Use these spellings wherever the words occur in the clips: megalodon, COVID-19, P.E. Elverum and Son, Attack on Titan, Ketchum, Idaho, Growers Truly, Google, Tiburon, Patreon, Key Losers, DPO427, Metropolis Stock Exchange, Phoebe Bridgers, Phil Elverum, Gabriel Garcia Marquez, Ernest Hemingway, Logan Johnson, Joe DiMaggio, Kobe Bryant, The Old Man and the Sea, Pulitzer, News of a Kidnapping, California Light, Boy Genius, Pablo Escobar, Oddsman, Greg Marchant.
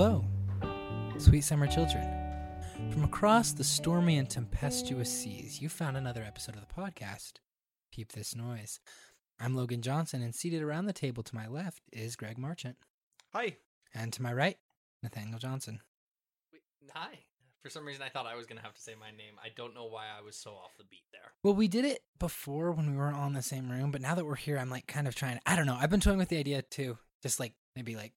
Hello, sweet summer children. From across the stormy and tempestuous seas, you found another episode of the podcast, Peep This Noise. I'm Logan Johnson, and seated around the table to my left is Greg Marchant. Hi. And to my right, Nathaniel Johnson. Wait, hi. For some reason, I thought I was going to have to say my name. I don't know why I was so off the beat there. Well, we did it before when we weren't all in the same room, but now that we're here, I'm like kind of trying. I don't know. I've been toying with the idea too, just like maybe like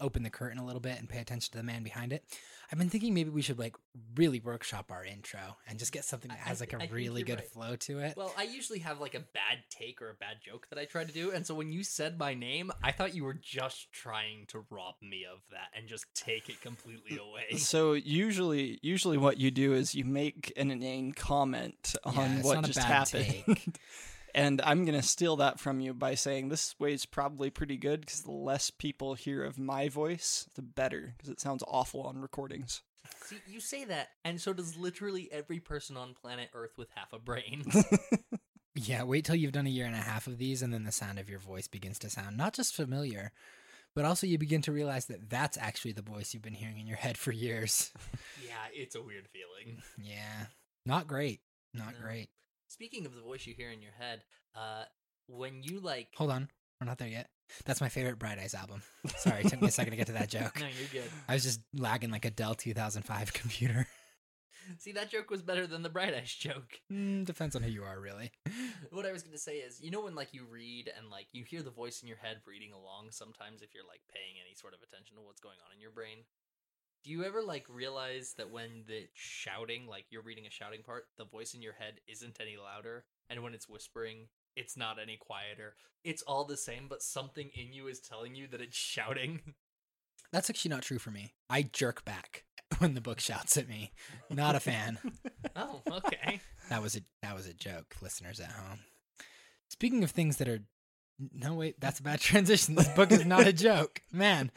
open the curtain a little bit and pay attention to the man behind it. I've been thinking maybe we should like really workshop our intro and just get something that has like a really good flow to it. Well, I usually have like a bad take or a bad joke that I try to do. And so when you said my name, I thought you were just trying to rob me of that and just take it completely away. So usually what you do is you make an inane comment on what just happened. And I'm going to steal that from you by saying this way's probably pretty good because the less people hear of my voice, the better, because it sounds awful on recordings. See, you say that, and so does literally every person on planet Earth with half a brain. Yeah, wait till you've done a year and a half of these, and then the sound of your voice begins to sound not just familiar, but also you begin to realize that that's actually the voice you've been hearing in your head for years. Yeah, it's a weird feeling. Yeah. Not great. Not great. Speaking of the voice you hear in your head, when you like... Hold on. We're not there yet. That's my favorite Bright Eyes album. Sorry, it took me a second to get to that joke. No, you're good. I was just lagging like a Dell 2005 computer. See, that joke was better than the Bright Eyes joke. Depends on who you are, really. What I was going to say is, you know when like you read and like you hear the voice in your head reading along sometimes if you're like paying any sort of attention to what's going on in your brain? Do you ever, like, realize that when the shouting, like, you're reading a shouting part, the voice in your head isn't any louder, and when it's whispering, it's not any quieter? It's all the same, but something in you is telling you that it's shouting. That's actually not true for me. I jerk back when the book shouts at me. Not a fan. Oh, okay. That was a joke, listeners at home. Speaking of things that are... No, wait, that's a bad transition. This book is not a joke. Man.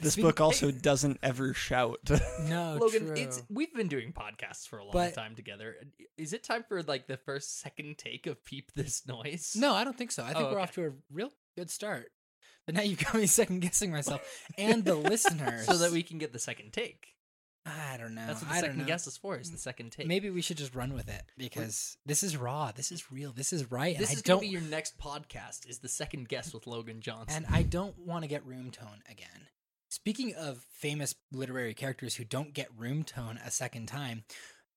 This book also doesn't ever shout. No, Logan, true. We've been doing podcasts for a long time together. Is it time for like the second take of Peep This Noise? No, I don't think so. I think we're off to a real good start. But now you've got me second-guessing myself and the listeners. So that we can get the second take. I don't know. That's what the second guess is for, is the second take. Maybe we should just run with it, because this is raw, this is real, this is right. This is going to be your next podcast, is the second guess with Logan Johnson. And I don't want to get room tone again. Speaking of famous literary characters who don't get room tone a second time,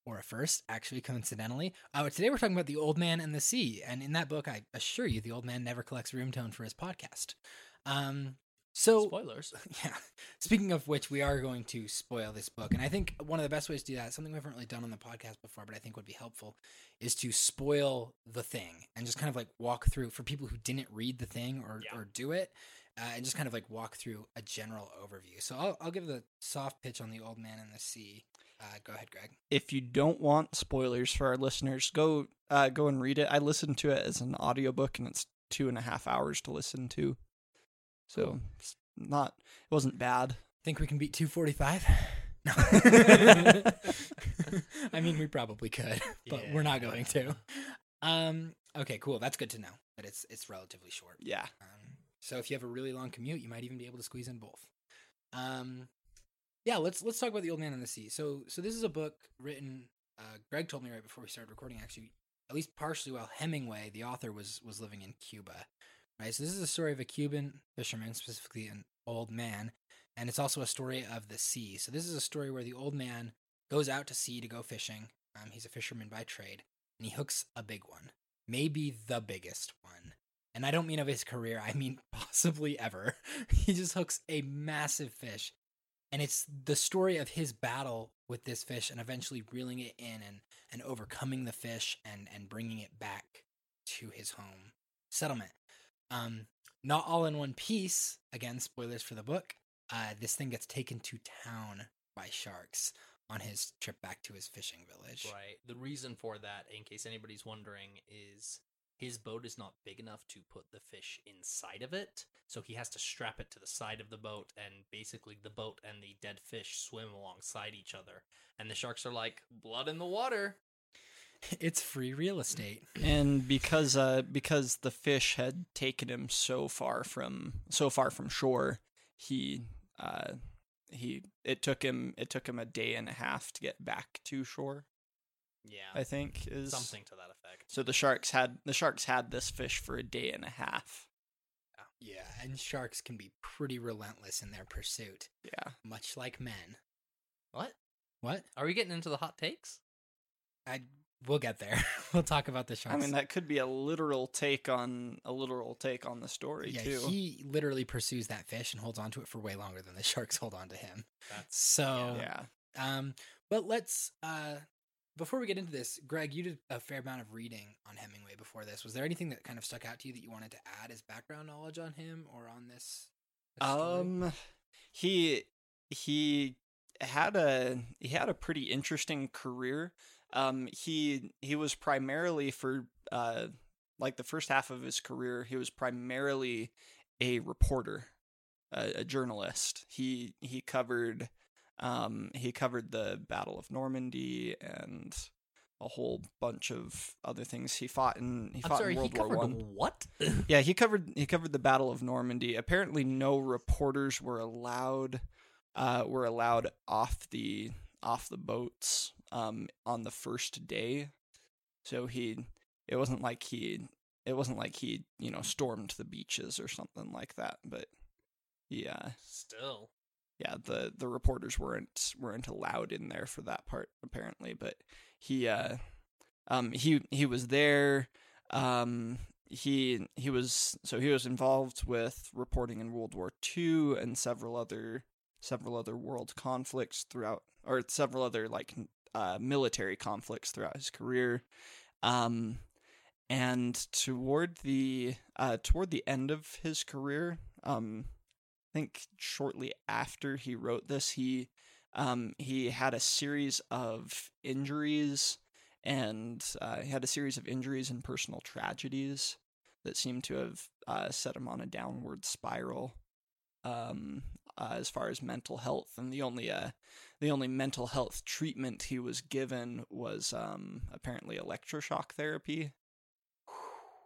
or a first, actually, coincidentally, today we're talking about The Old Man and the Sea. And in that book, I assure you, the old man never collects room tone for his podcast. So, spoilers. Yeah. Speaking of which, we are going to spoil this book. And I think one of the best ways to do that, something we haven't really done on the podcast before, but I think would be helpful, is to spoil the thing and just kind of like walk through, for people who didn't read the thing or do it, and just kind of like walk through a general overview. So I'll give the soft pitch on The Old Man and the Sea. Go ahead, Greg. If you don't want spoilers for our listeners, go and read it. I listened to it as an audiobook, and it's 2.5 hours to listen to. So it wasn't bad. Think we can beat 245? No. I mean, we probably could, but we're not going to. Okay, cool. That's good to know that it's relatively short. Yeah. So if you have a really long commute, you might even be able to squeeze in both. Yeah, let's talk about The Old Man and the Sea. So this is a book written, Greg told me right before we started recording, actually, at least partially while Hemingway, the author, was living in Cuba. Right, so this is a story of a Cuban fisherman, specifically an old man, and it's also a story of the sea. So this is a story where the old man goes out to sea to go fishing. He's a fisherman by trade, and he hooks a big one, maybe the biggest one. And I don't mean of his career, I mean possibly ever. He just hooks a massive fish, and it's the story of his battle with this fish and eventually reeling it in and overcoming the fish and bringing it back to his home settlement. Not all in one piece. Again, spoilers for the book. This thing gets taken to town by sharks on his trip back to his fishing village. Right. The reason for that, in case anybody's wondering, is his boat is not big enough to put the fish inside of it, so he has to strap it to the side of the boat, and basically the boat and the dead fish swim alongside each other, and the sharks are like, blood in the water. It's free real estate. And because the fish had taken him so far from shore, he it took him a day and a half to get back to shore. Yeah, I think is something to that effect. So the sharks had this fish for a day and a half. Yeah, and sharks can be pretty relentless in their pursuit. Yeah, much like men. What? Are we getting into the hot takes? We'll get there. We'll talk about the sharks. I mean, that could be a literal take on the story, yeah, too. He literally pursues that fish and holds onto it for way longer than the sharks hold on to him. Yeah. But let's before we get into this, Greg, you did a fair amount of reading on Hemingway before this. Was there anything that kind of stuck out to you that you wanted to add as background knowledge on him or on this story? He had a pretty interesting career. He was primarily for the first half of his career, he was primarily a reporter, a journalist. He covered the Battle of Normandy and a whole bunch of other things. He fought in World War I. What? Yeah, he covered the Battle of Normandy. Apparently, no reporters were allowed off the boats on the first day. So it wasn't like he stormed the beaches or something like that, but yeah. Still. Yeah, the reporters weren't allowed in there for that part apparently, but he was there. He was involved with reporting in World War II and several other world conflicts throughout, or several other military conflicts throughout his career. And toward the end of his career, I think shortly after he wrote this, he had a series of injuries and personal tragedies that seemed to have set him on a downward spiral. As far as mental health, and the only mental health treatment he was given was apparently electroshock therapy,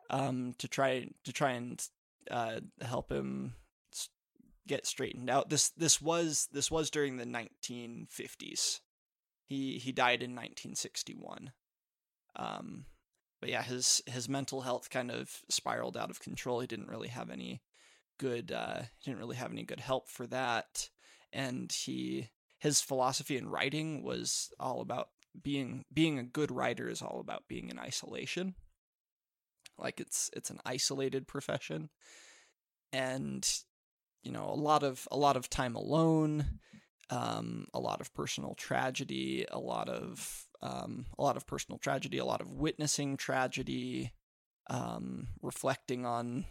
to try and help him get straightened out. This was during the 1950s. He died in 1961. But yeah, his mental health kind of spiraled out of control. He didn't really have any good help for that, and his philosophy in writing was all about being a good writer is all about being in isolation, like it's an isolated profession, and a lot of time alone, a lot of personal tragedy, a lot of witnessing tragedy, reflecting on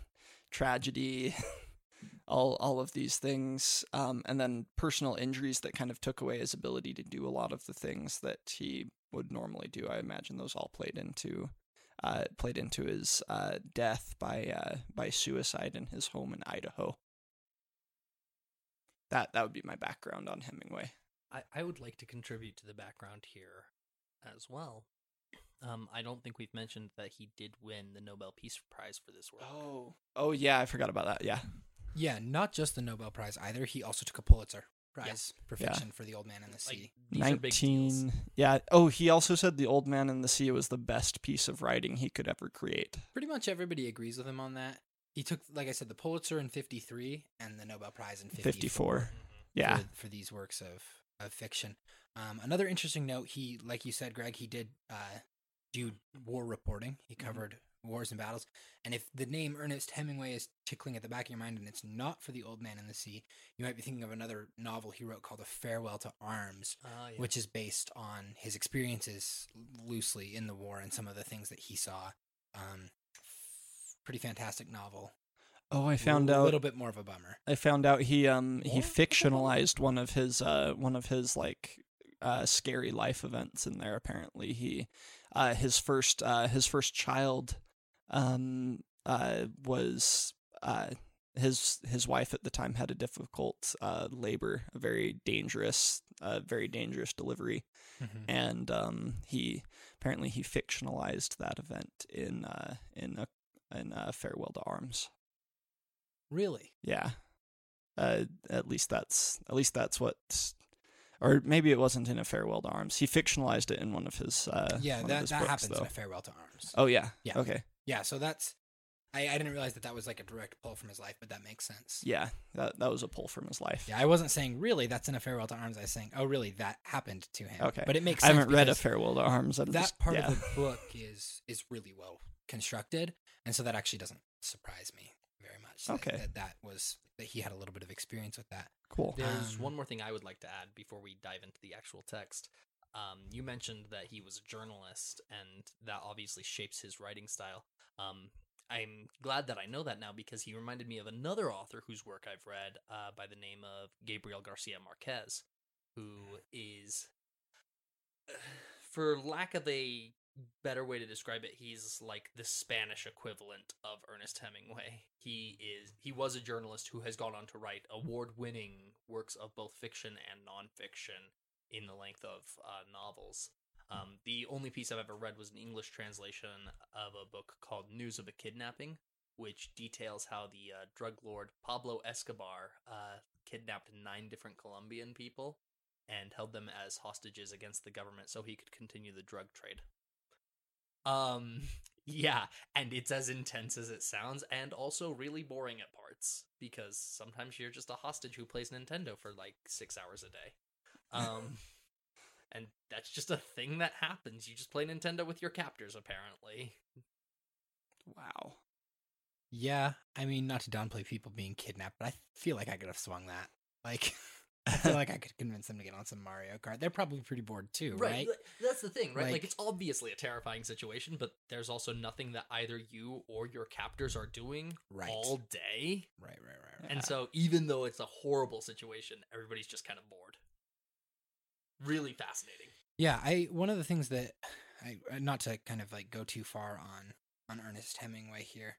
tragedy, all of these things, and then personal injuries that kind of took away his ability to do a lot of the things that he would normally do. I imagine those all played into his death by suicide in his home in Idaho. That would be my background on Hemingway. I would like to contribute to the background here as well. I don't think we've mentioned that he did win the Nobel Peace Prize for this work. Oh yeah, I forgot about that. Yeah, not just the Nobel Prize either. He also took a Pulitzer Prize for fiction for The Old Man and the Sea. Yeah. Oh, he also said The Old Man and the Sea was the best piece of writing he could ever create. Pretty much everybody agrees with him on that. He took, like I said, the Pulitzer in 1953 and the Nobel Prize in 1954. Yeah, for these works of fiction. Another interesting note: he, like you said, Greg, he did do war reporting. He covered wars and battles. And if the name Ernest Hemingway is tickling at the back of your mind and it's not for The Old Man and the Sea, you might be thinking of another novel he wrote called A Farewell to Arms, which is based on his experiences loosely in the war and some of the things that he saw. Pretty fantastic novel. Oh, I found out a little bit more of a bummer. I found out he fictionalized one of his scary life events in there. Apparently, his first child was his wife at the time had a difficult labor, a very dangerous delivery, and he fictionalized that event in Farewell to Arms. Really? Yeah. At least that's what, or maybe it wasn't in A Farewell to Arms. He fictionalized it in one of his in A Farewell to Arms. Oh yeah. Yeah. Okay. Yeah. So that's, I didn't realize that was like a direct pull from his life, but that makes sense. Yeah. That was a pull from his life. Yeah. I wasn't saying really that's in A Farewell to Arms. I was saying, oh really, that happened to him. Okay. But it makes sense. I haven't read A Farewell to Arms. That part of the book is really well constructed. And so that actually doesn't surprise me very much. Okay. That he had a little bit of experience with that. Cool. There's one more thing I would like to add before we dive into the actual text. You mentioned that he was a journalist, and that obviously shapes his writing style. I'm glad that I know that now, because he reminded me of another author whose work I've read by the name of Gabriel Garcia Marquez, who is, for lack of a better way to describe it, he's like the Spanish equivalent of Ernest Hemingway. He was a journalist who has gone on to write award-winning works of both fiction and nonfiction in the length of novels. The only piece I've ever read was an English translation of a book called News of a Kidnapping, which details how the drug lord Pablo Escobar kidnapped 9 different Colombian people and held them as hostages against the government so he could continue the drug trade. Yeah, and it's as intense as it sounds, and also really boring at parts, because sometimes you're just a hostage who plays Nintendo for like 6 hours a day. And that's just a thing that happens. You just play Nintendo with your captors, apparently. Wow. Yeah, I mean, not to downplay people being kidnapped, but I feel like I could have swung that. Like, I feel like I could convince them to get on some Mario Kart. They're probably pretty bored too, right? That's the thing, right? Like, it's obviously a terrifying situation, but there's also nothing that either you or your captors are doing all day. Right. And so even though it's a horrible situation, everybody's just kind of bored. Really fascinating. Yeah, one of the things that I, not to kind of like go too far on Ernest Hemingway here,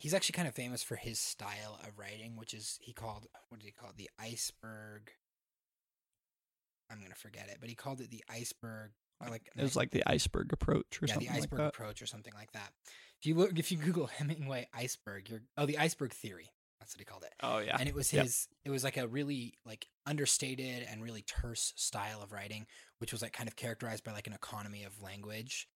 he's actually kind of famous for his style of writing, which is he called it the iceberg. I'm gonna forget it, but he called it the iceberg. The iceberg approach, or something like that. Yeah, the iceberg approach, or something like that. If you Google Hemingway iceberg, the iceberg theory. That's what he called it. Oh yeah, and it was his. Yep. It was like a really like understated and really terse style of writing, which was like kind of characterized by like an economy of language,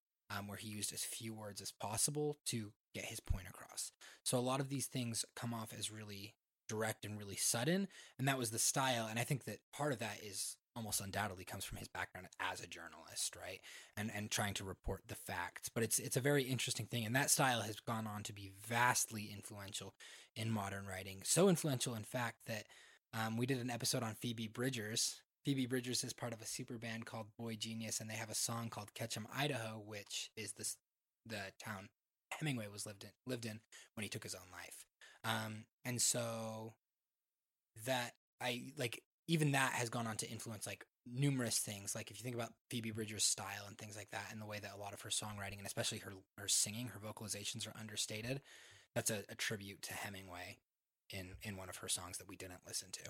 where he used as few words as possible to get his point across. So a lot of these things come off as really direct and really sudden, and that was the style. And I think that part of that is almost undoubtedly comes from his background as a journalist, right? And trying to report the facts. But it's a very interesting thing, and that style has gone on to be vastly influential in modern writing. So influential, in fact, that we did an episode on Phoebe Bridgers. Phoebe Bridgers is part of a super band called Boy Genius, and they have a song called Ketchum, Idaho, which is the town Hemingway was lived in when he took his own life. And so that even that has gone on to influence like numerous things. Like if you think about Phoebe Bridgers' style and things like that, and the way that a lot of her songwriting and especially her singing, her vocalizations are understated. That's a tribute to Hemingway in one of her songs that we didn't listen to.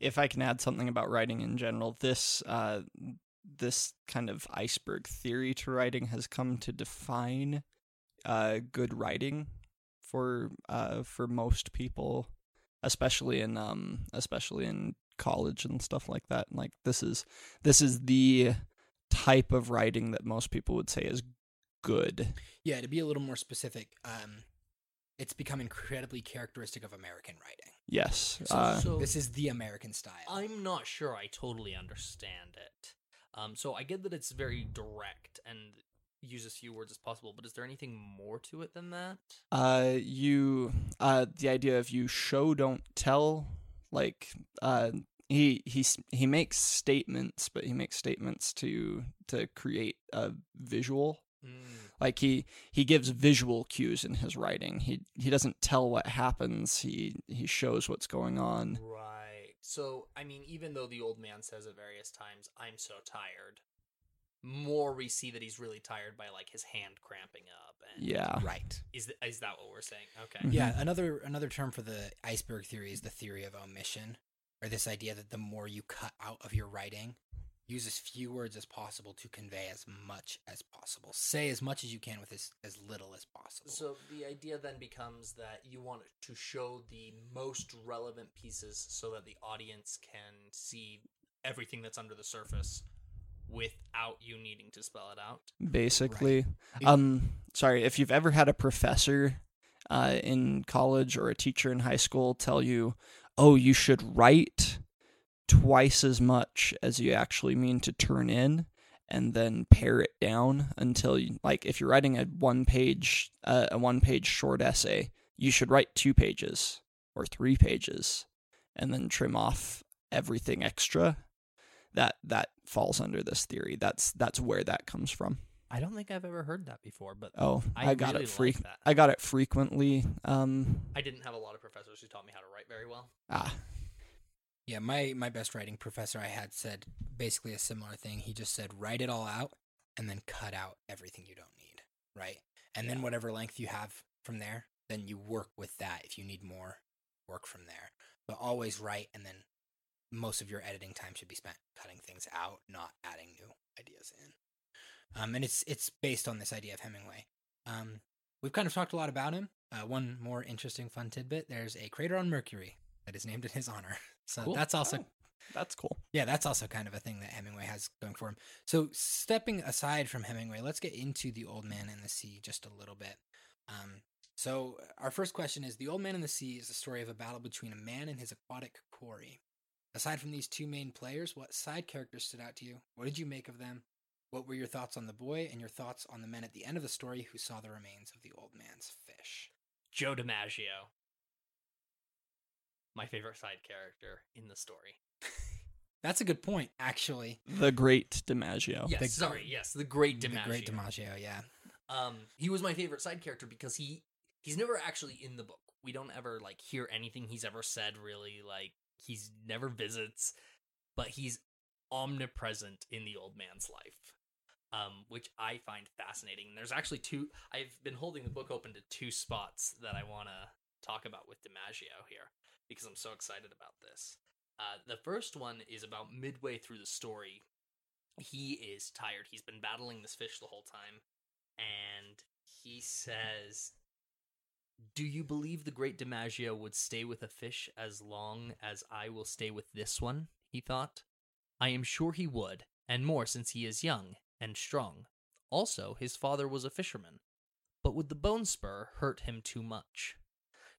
If I can add something about writing in general, this kind of iceberg theory to writing has come to define good writing for most people, especially in college and stuff like that. And like this is the type of writing that most people would say is good. Yeah, to be a little more specific, it's become incredibly characteristic of American writing. Yes. So this is the American style. I'm not sure I totally understand it. So I get that it's very direct and use as few words as possible, but is there anything more to it than that? The idea of you show, don't tell, like, he makes statements, but he makes statements to create a visual. Like he gives visual cues in his writing. He doesn't tell what happens. He shows what's going on. Right. So I mean, even though the old man says at various times, "I'm so tired," more we see that he's really tired by like his hand cramping up. And yeah. Right. Is that what we're saying? Okay. Mm-hmm. Yeah. Another term for the iceberg theory is the theory of omission, or this idea that the more you cut out of your writing, Use as few words as possible to convey as much as possible. Say as much as you can with as little as possible. So the idea then becomes that you want to show the most relevant pieces so that the audience can see everything that's under the surface without you needing to spell it out. Basically. Right. Sorry, if you've ever had a professor in college or a teacher in high school tell you, oh, you should write twice as much as you actually mean to turn in, and then pare it down until you, like, if you're writing a one page short essay, you should write 2 pages or 3 pages and then trim off everything extra. That falls under this theory. That's where that comes from. I don't think I've ever heard that before, but I got it frequently. I didn't have a lot of professors who taught me how to write very well. Yeah, my best writing professor I had said basically a similar thing. He just said, write it all out and then cut out everything you don't need, right? And then whatever length you have from there, then you work with that. If you need more, work from there. But always write, and then most of your editing time should be spent cutting things out, not adding new ideas in. And it's based on this idea of Hemingway. We've kind of talked a lot about him. One more interesting fun tidbit. There's a crater on Mercury that is named in his honor. So cool. That's cool. Yeah, that's also kind of a thing that Hemingway has going for him. So stepping aside from Hemingway, let's get into The Old Man and the Sea just a little bit. So our first question is, The Old Man and the Sea is the story of a battle between a man and his aquatic quarry. Aside from these two main players, what side characters stood out to you? What did you make of them? What were your thoughts on the boy and your thoughts on the men at the end of the story who saw the remains of the old man's fish? Joe DiMaggio. My favorite side character in the story. That's a good point, actually. The great DiMaggio. Yes, the great DiMaggio. The great DiMaggio, yeah. He was my favorite side character because he's never actually in the book. We don't ever, hear anything he's ever said, really. He's never visits, but he's omnipresent in the old man's life, which I find fascinating. And there's actually two... I've been holding the book open to two spots that I want to talk about with DiMaggio here, because I'm so excited about this. The first one is about midway through the story. He is tired. He's been battling this fish the whole time. And he says, do you believe the great DiMaggio would stay with a fish as long as I will stay with this one? He thought. I am sure he would, and more since he is young and strong. Also, his father was a fisherman. But would the bone spur hurt him too much?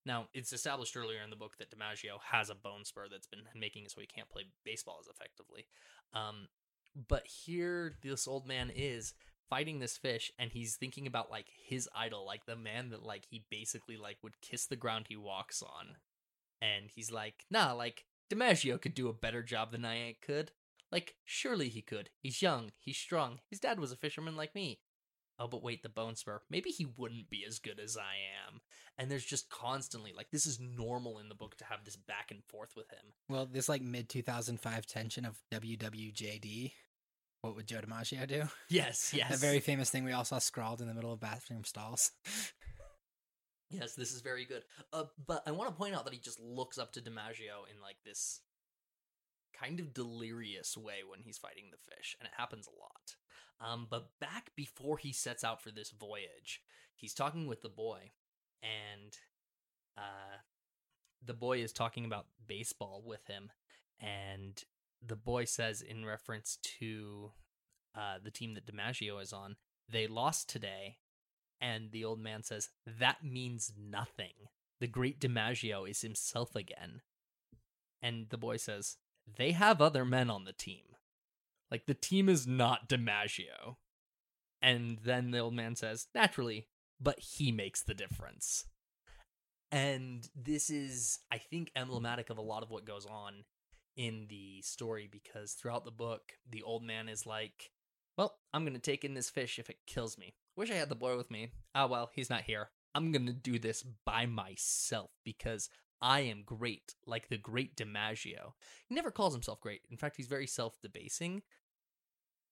Now, it's established earlier in the book that DiMaggio has a bone spur that's been making it so he can't play baseball as effectively. But here, this old man is fighting this fish, and he's thinking about, his idol, the man that, he basically, would kiss the ground he walks on. And he's DiMaggio could do a better job than I could. Surely he could. He's young. He's strong. His dad was a fisherman like me. Oh, but wait, the bone spur. Maybe he wouldn't be as good as I am. And there's just constantly, this is normal in the book to have this back and forth with him. Well, this, mid-2005 tension of WWJD, what would Joe DiMaggio do? Yes. The very famous thing we all saw scrawled in the middle of bathroom stalls. Yes, this is very good. But I want to point out that he just looks up to DiMaggio in, this kind of delirious way when he's fighting the fish, and it happens a lot. But back before he sets out for this voyage, he's talking with the boy, and the boy is talking about baseball with him, and the boy says in reference to the team that DiMaggio is on, they lost today, and the old man says, that means nothing. The great DiMaggio is himself again. And the boy says, they have other men on the team. The team is not DiMaggio. And then the old man says, naturally, but he makes the difference. And this is, I think, emblematic of a lot of what goes on in the story, because throughout the book, the old man is well, I'm going to take in this fish if it kills me. Wish I had the boy with me. Ah, well, he's not here. I'm going to do this by myself because I am great, like the great DiMaggio. He never calls himself great. In fact, he's very self-debasing.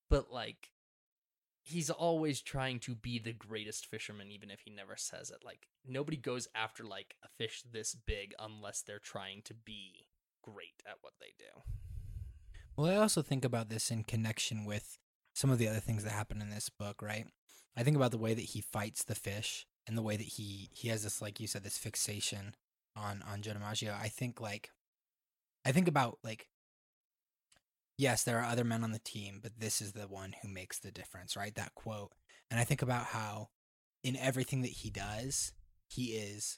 But, he's always trying to be the greatest fisherman, even if he never says it. Nobody goes after, a fish this big unless they're trying to be great at what they do. Well, I also think about this in connection with some of the other things that happen in this book, right? I think about the way that he fights the fish and the way that he has this, like you said, this fixation on Joe DiMaggio. I think about yes, there are other men on the team, but this is the one who makes the difference, right? That quote. And I think about how in everything that he does, he is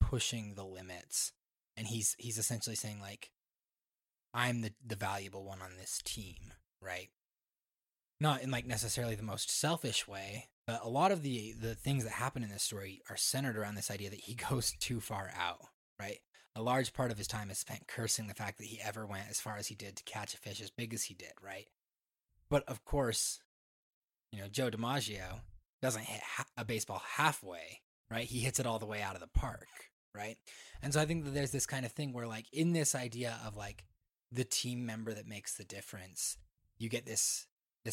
pushing the limits. And he's essentially saying, like, I'm the valuable one on this team, right? Not in, like, necessarily the most selfish way, but a lot of the things that happen in this story are centered around this idea that he goes too far out, right? A large part of his time is spent cursing the fact that he ever went as far as he did to catch a fish as big as he did, right? But of course, you know, Joe DiMaggio doesn't hit a baseball halfway, right? He hits it all the way out of the park, right? And so I think that there's this kind of thing where, like, in this idea of, like, the team member that makes the difference, you get this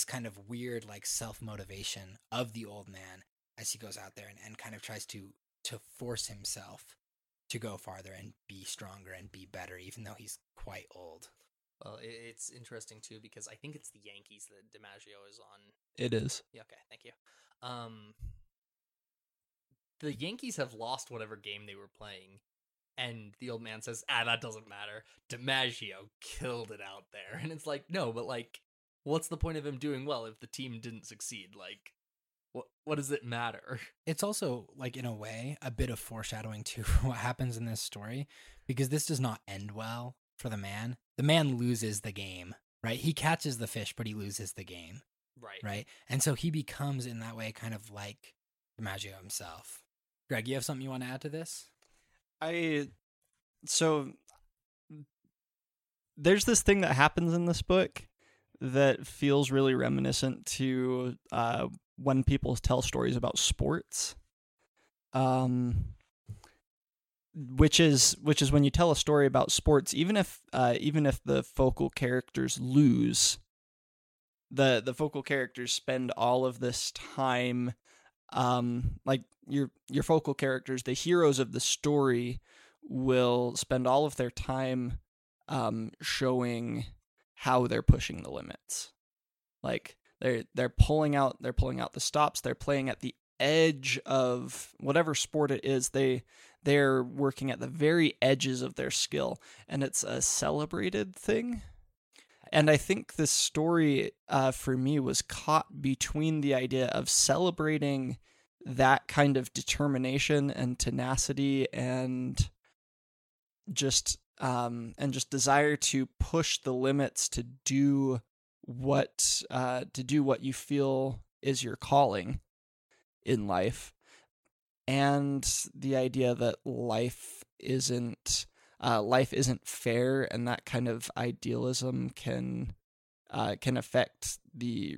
kind of weird, like, self-motivation of the old man as he goes out there and kind of tries to force himself to go farther and be stronger and be better, even though he's quite old. Well, it's interesting, too, because I think it's the Yankees that DiMaggio is on. It is. Yeah, okay, thank you. The Yankees have lost whatever game they were playing, and the old man says, that doesn't matter. DiMaggio killed it out there. And it's like, no, but, like, what's the point of him doing well if the team didn't succeed? Like, what does it matter? It's also, like, in a way, a bit of foreshadowing to what happens in this story, because this does not end well for the man. The man loses the game, right? He catches the fish, but he loses the game. Right. And so he becomes, in that way, kind of like DiMaggio himself. Greg, you have something you want to add to this? So there's this thing that happens in this book that feels really reminiscent to when people tell stories about sports, which is when you tell a story about sports, even if the focal characters lose, the focal characters spend all of this time, like your focal characters, the heroes of the story, will spend all of their time showing how they're pushing the limits. Like, they're pulling out the stops, they're playing at the edge of whatever sport it is, they're working at the very edges of their skill, and it's a celebrated thing. And I think this story, for me, was caught between the idea of celebrating that kind of determination and tenacity and just desire to push the limits to do what you feel is your calling in life, and the idea that life isn't fair, and that kind of idealism can affect your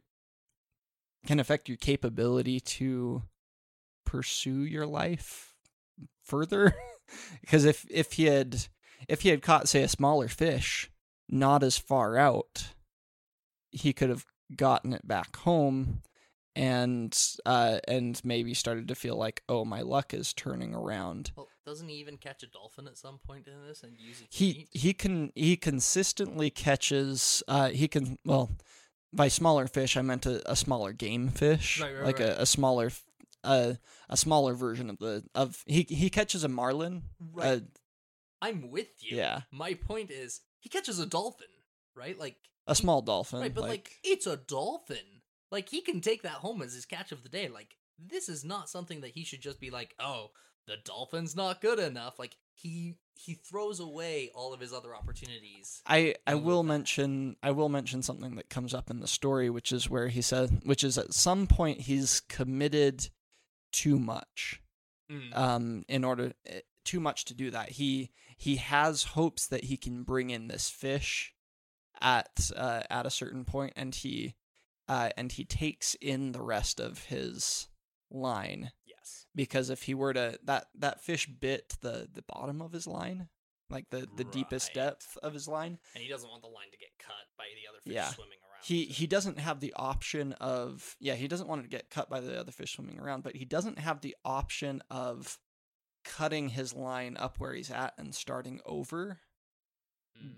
capability to pursue your life further. Because if he had caught, say, a smaller fish, not as far out, he could have gotten it back home, and maybe started to feel like, oh, my luck is turning around. Well, doesn't he even catch a dolphin at some point in this and use it? He consistently catches. By smaller fish, I meant a smaller game fish, right. A smaller version of he catches a marlin. Right. I'm with you. Yeah. My point is, he catches a dolphin, right? Like, a small dolphin. Right, but like it's a dolphin. Like, he can take that home as his catch of the day. Like, this is not something that he should just be like, oh, the dolphin's not good enough. Like, he throws away all of his other opportunities. I will mention something that comes up in the story, which is where he says, which is at some point he's committed too much. Too much to do that. He has hopes that he can bring in this fish at a certain point, and he takes in the rest of his line. Yes. Because if he were to, that fish bit the bottom of his line, like the right. deepest depth of his line. And he doesn't want the line to get cut by the other fish swimming around. He doesn't have the option of he doesn't want it to get cut by the other fish swimming around, but he doesn't have the option of cutting his line up where he's at and starting over,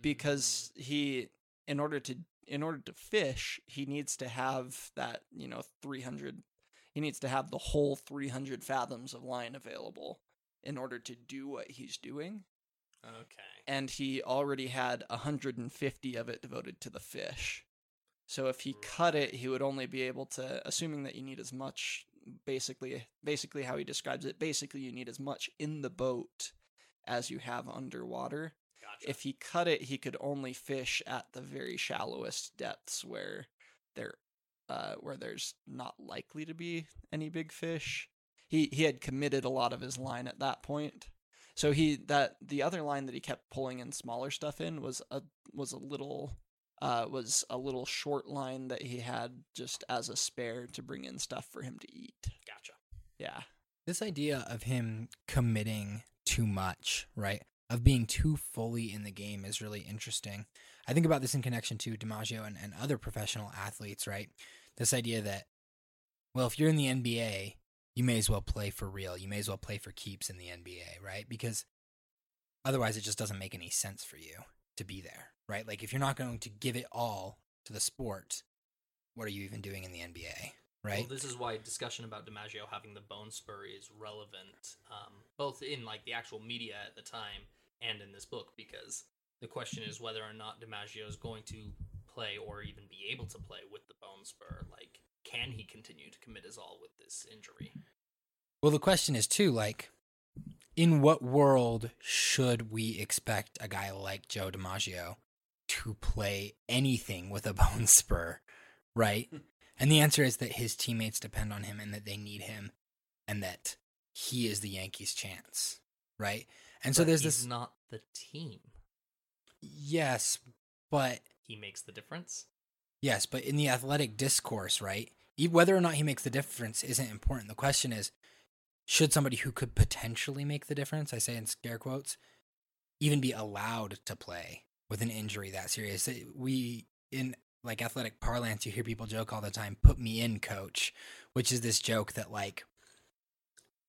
because he in order to fish, he needs to have that, 300, he needs to have the whole 300 fathoms of line available in order to do what he's doing. Okay. And he already had 150 of it devoted to the fish. So if he cut it, he would only be able to, assuming that you need as much, basically how he describes it, basically you need as much in the boat as you have underwater. Gotcha. If he cut it, he could only fish at the very shallowest depths where there's not likely to be any big fish. He had committed a lot of his line at that point. So the other line that he kept pulling in smaller stuff in was a little short line that he had just as a spare to bring in stuff for him to eat. Gotcha. Yeah. This idea of him committing too much, right? Of being too fully in the game is really interesting. I think about this in connection to DiMaggio and other professional athletes, right? This idea that, well, if you're in the NBA, you may as well play for real. You may as well play for keeps in the NBA, right? Because otherwise it just doesn't make any sense for you to be there, right? Like, if you're not going to give it all to the sport, what are you even doing in the NBA, right? Well, this is why discussion about DiMaggio having the bone spur is relevant, both in, like, the actual media at the time and in this book, because the question is whether or not DiMaggio is going to play or even be able to play with the bone spur. Like, can he continue to commit his all with this injury? Well, the question is, too, like, in what world should we expect a guy like Joe DiMaggio to play anything with a bone spur, right? And the answer is that his teammates depend on him and that they need him and that he is the Yankees' chance, right? And so there's this... He's not the team. Yes, but... He makes the difference? Yes, but in the athletic discourse, right, whether or not he makes the difference isn't important. The question is, should somebody who could potentially make the difference, I say in scare quotes, even be allowed to play with an injury that serious? We, in like athletic parlance, you hear people joke all the time, put me in, coach, which is this joke that like,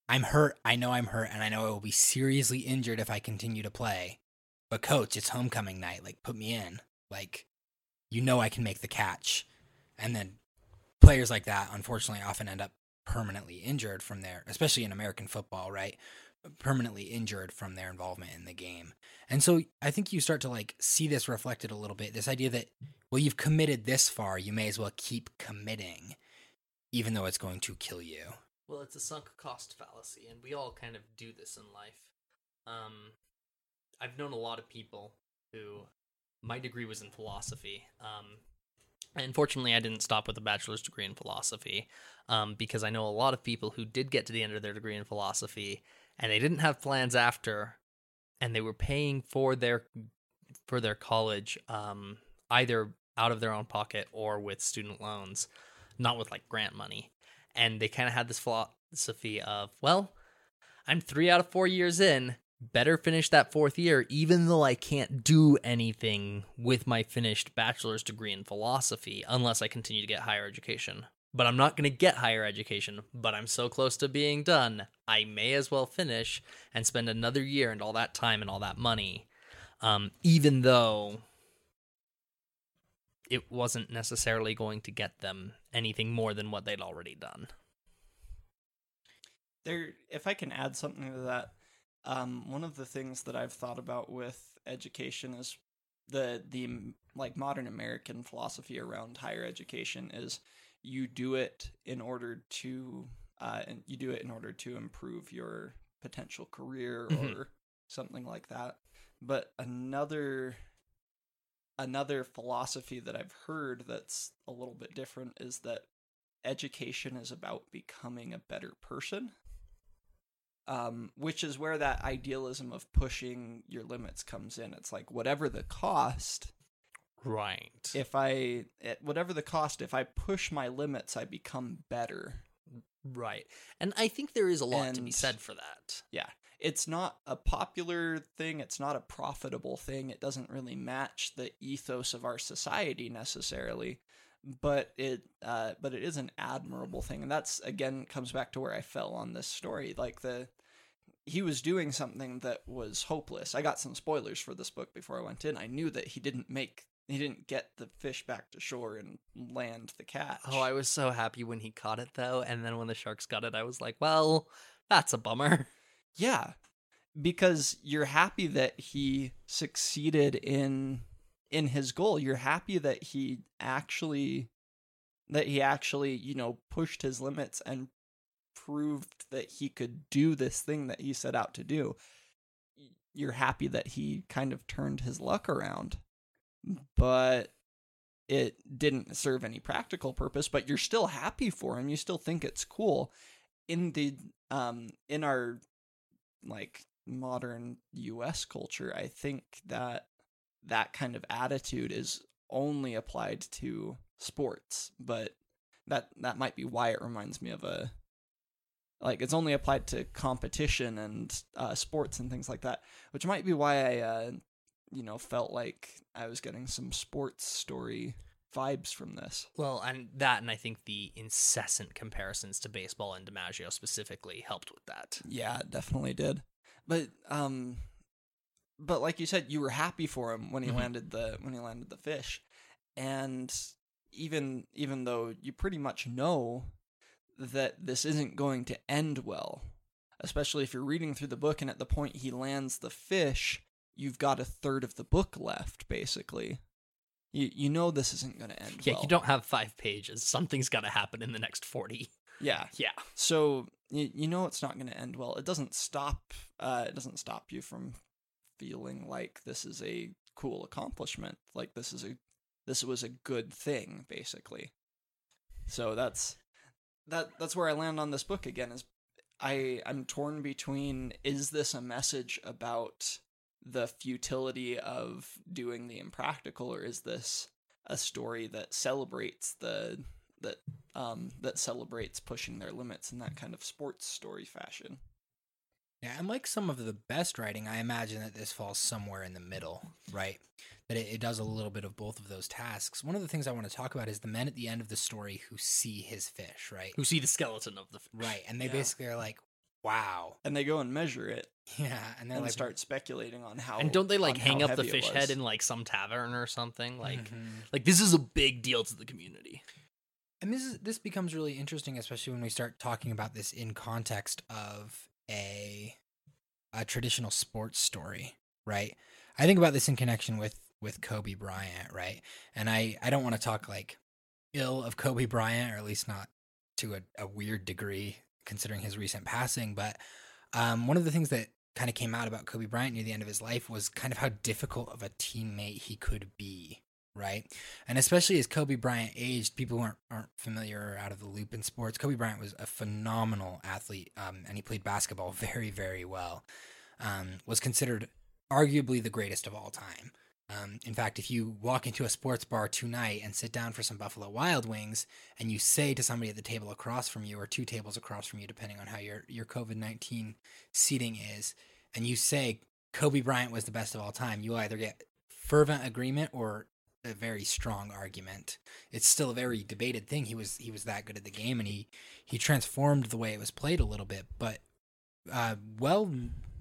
I'm hurt, and I know I will be seriously injured if I continue to play. But coach, it's homecoming night, like put me in, like, I can make the catch. And then players like that, unfortunately, often end up permanently injured from their, especially in American football, right? Permanently injured from their involvement in the game. And so I think you start to like see this reflected a little bit, this idea that, well, you've committed this far, you may as well keep committing, even though it's going to kill you. Well, it's a sunk cost fallacy, and we all kind of do this in life. I've known a lot of people who, my degree was in philosophy, unfortunately, I didn't stop with a bachelor's degree in philosophy because I know a lot of people who did get to the end of their degree in philosophy and they didn't have plans after, and they were paying for their college either out of their own pocket or with student loans, not with like grant money. And they kind of had this philosophy of, well, I'm 3 out of 4 years in. Better finish that 4th year, even though I can't do anything with my finished bachelor's degree in philosophy unless I continue to get higher education. But I'm not going to get higher education, but I'm so close to being done. I may as well finish and spend another year and all that time and all that money, even though it wasn't necessarily going to get them anything more than what they'd already done. There, if I can add something to that. One of the things that I've thought about with education is the like modern American philosophy around higher education is you do it in order to improve your potential career or something like that. But another philosophy that I've heard that's a little bit different is that education is about becoming a better person. Which is where that idealism of pushing your limits comes in. It's like, whatever the cost, right? If I push my limits, I become better. Right. And I think there is a lot to be said for that. Yeah. It's not a popular thing. It's not a profitable thing. It doesn't really match the ethos of our society necessarily, but it is an admirable thing. And that's, again, comes back to where I fell on this story. Like he was doing something that was hopeless. I got some spoilers for this book before I went in. I knew that he didn't make He didn't get the fish back to shore and land the catch. Oh, I was so happy when he caught it, though. And then when the sharks got it, I was like, well, that's a bummer. Yeah, because you're happy that he succeeded in his goal. You're happy that he actually, you know, pushed his limits and proved that he could do this thing that he set out to do. You're happy that he kind of turned his luck around, but it didn't serve any practical purpose, but you're still happy for him. You still think it's cool. In the in our like modern US culture, I think that kind of attitude is only applied to sports, but that might be why it reminds me of a, like, it's only applied to competition and sports and things like that, which might be why I felt like I was getting some sports story vibes from this. Well, and I think the incessant comparisons to baseball and DiMaggio specifically helped with that. Yeah, it definitely did. But like you said, you were happy for him when he landed the fish, and even though you pretty much know that this isn't going to end well, especially if you're reading through the book and at the point he lands the fish, you've got a third of the book left, basically. You know this isn't going to end well. Yeah, you don't have 5 pages. Something's got to happen in the next 40. Yeah. Yeah. So you know it's not going to end well. It doesn't stop you from feeling like this is a cool accomplishment, like this was a good thing, basically. So that's where I land on this book again, is I'm torn between, is this a message about the futility of doing the impractical, or is this a story that celebrates that celebrates pushing their limits in that kind of sports story fashion? Yeah, and like some of the best writing, I imagine that this falls somewhere in the middle, right? That it does a little bit of both of those tasks. One of the things I want to talk about is the men at the end of the story who see his fish, right? Who see the skeleton of the fish. Right, and they basically are like, wow. And they go and measure it. Yeah, and then start speculating on how. And don't they like hang up the fish head in like some tavern or something? Like, like this is a big deal to the community. And this becomes really interesting, especially when we start talking about this in context of a traditional sports story, right? I think about this in connection with Kobe Bryant, right? And I don't want to talk like ill of Kobe Bryant, or at least not to a weird degree considering his recent passing, but one of the things that kind of came out about Kobe Bryant near the end of his life was kind of how difficult of a teammate he could be, right? And especially as Kobe Bryant aged, people who aren't familiar or out of the loop in sports, Kobe Bryant was a phenomenal athlete, and he played basketball very, very well, was considered arguably the greatest of all time. In fact, if you walk into a sports bar tonight and sit down for some Buffalo Wild Wings, and you say to somebody at the table across from you, or 2 tables across from you, depending on how your COVID-19 seating is, and you say Kobe Bryant was the best of all time, you either get fervent agreement or a very strong argument. It's still a very debated thing. He was that good at the game, and he transformed the way it was played a little bit, but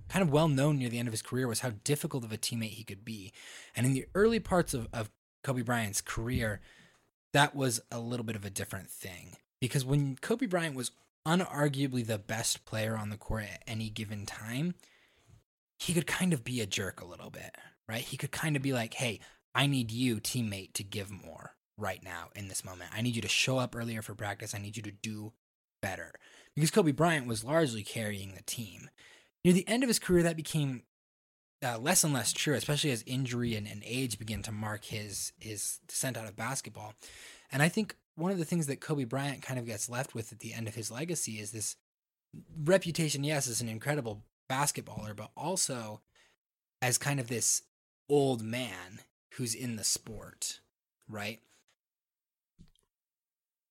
kind of well known near the end of his career was how difficult of a teammate he could be. And in the early parts of Kobe Bryant's career, that was a little bit of a different thing, because when Kobe Bryant was unarguably the best player on the court at any given time, he could kind of be a jerk a little bit, right? He could kind of be like, hey, I need you, teammate, to give more right now in this moment. I need you to show up earlier for practice. I need you to do better, because Kobe Bryant was largely carrying the team. Near the end of his career, that became less and less true, especially as injury and age began to mark his descent out of basketball. And I think one of the things that Kobe Bryant kind of gets left with at the end of his legacy is this reputation, yes, as an incredible basketballer, but also as kind of this old man who's in the sport, right?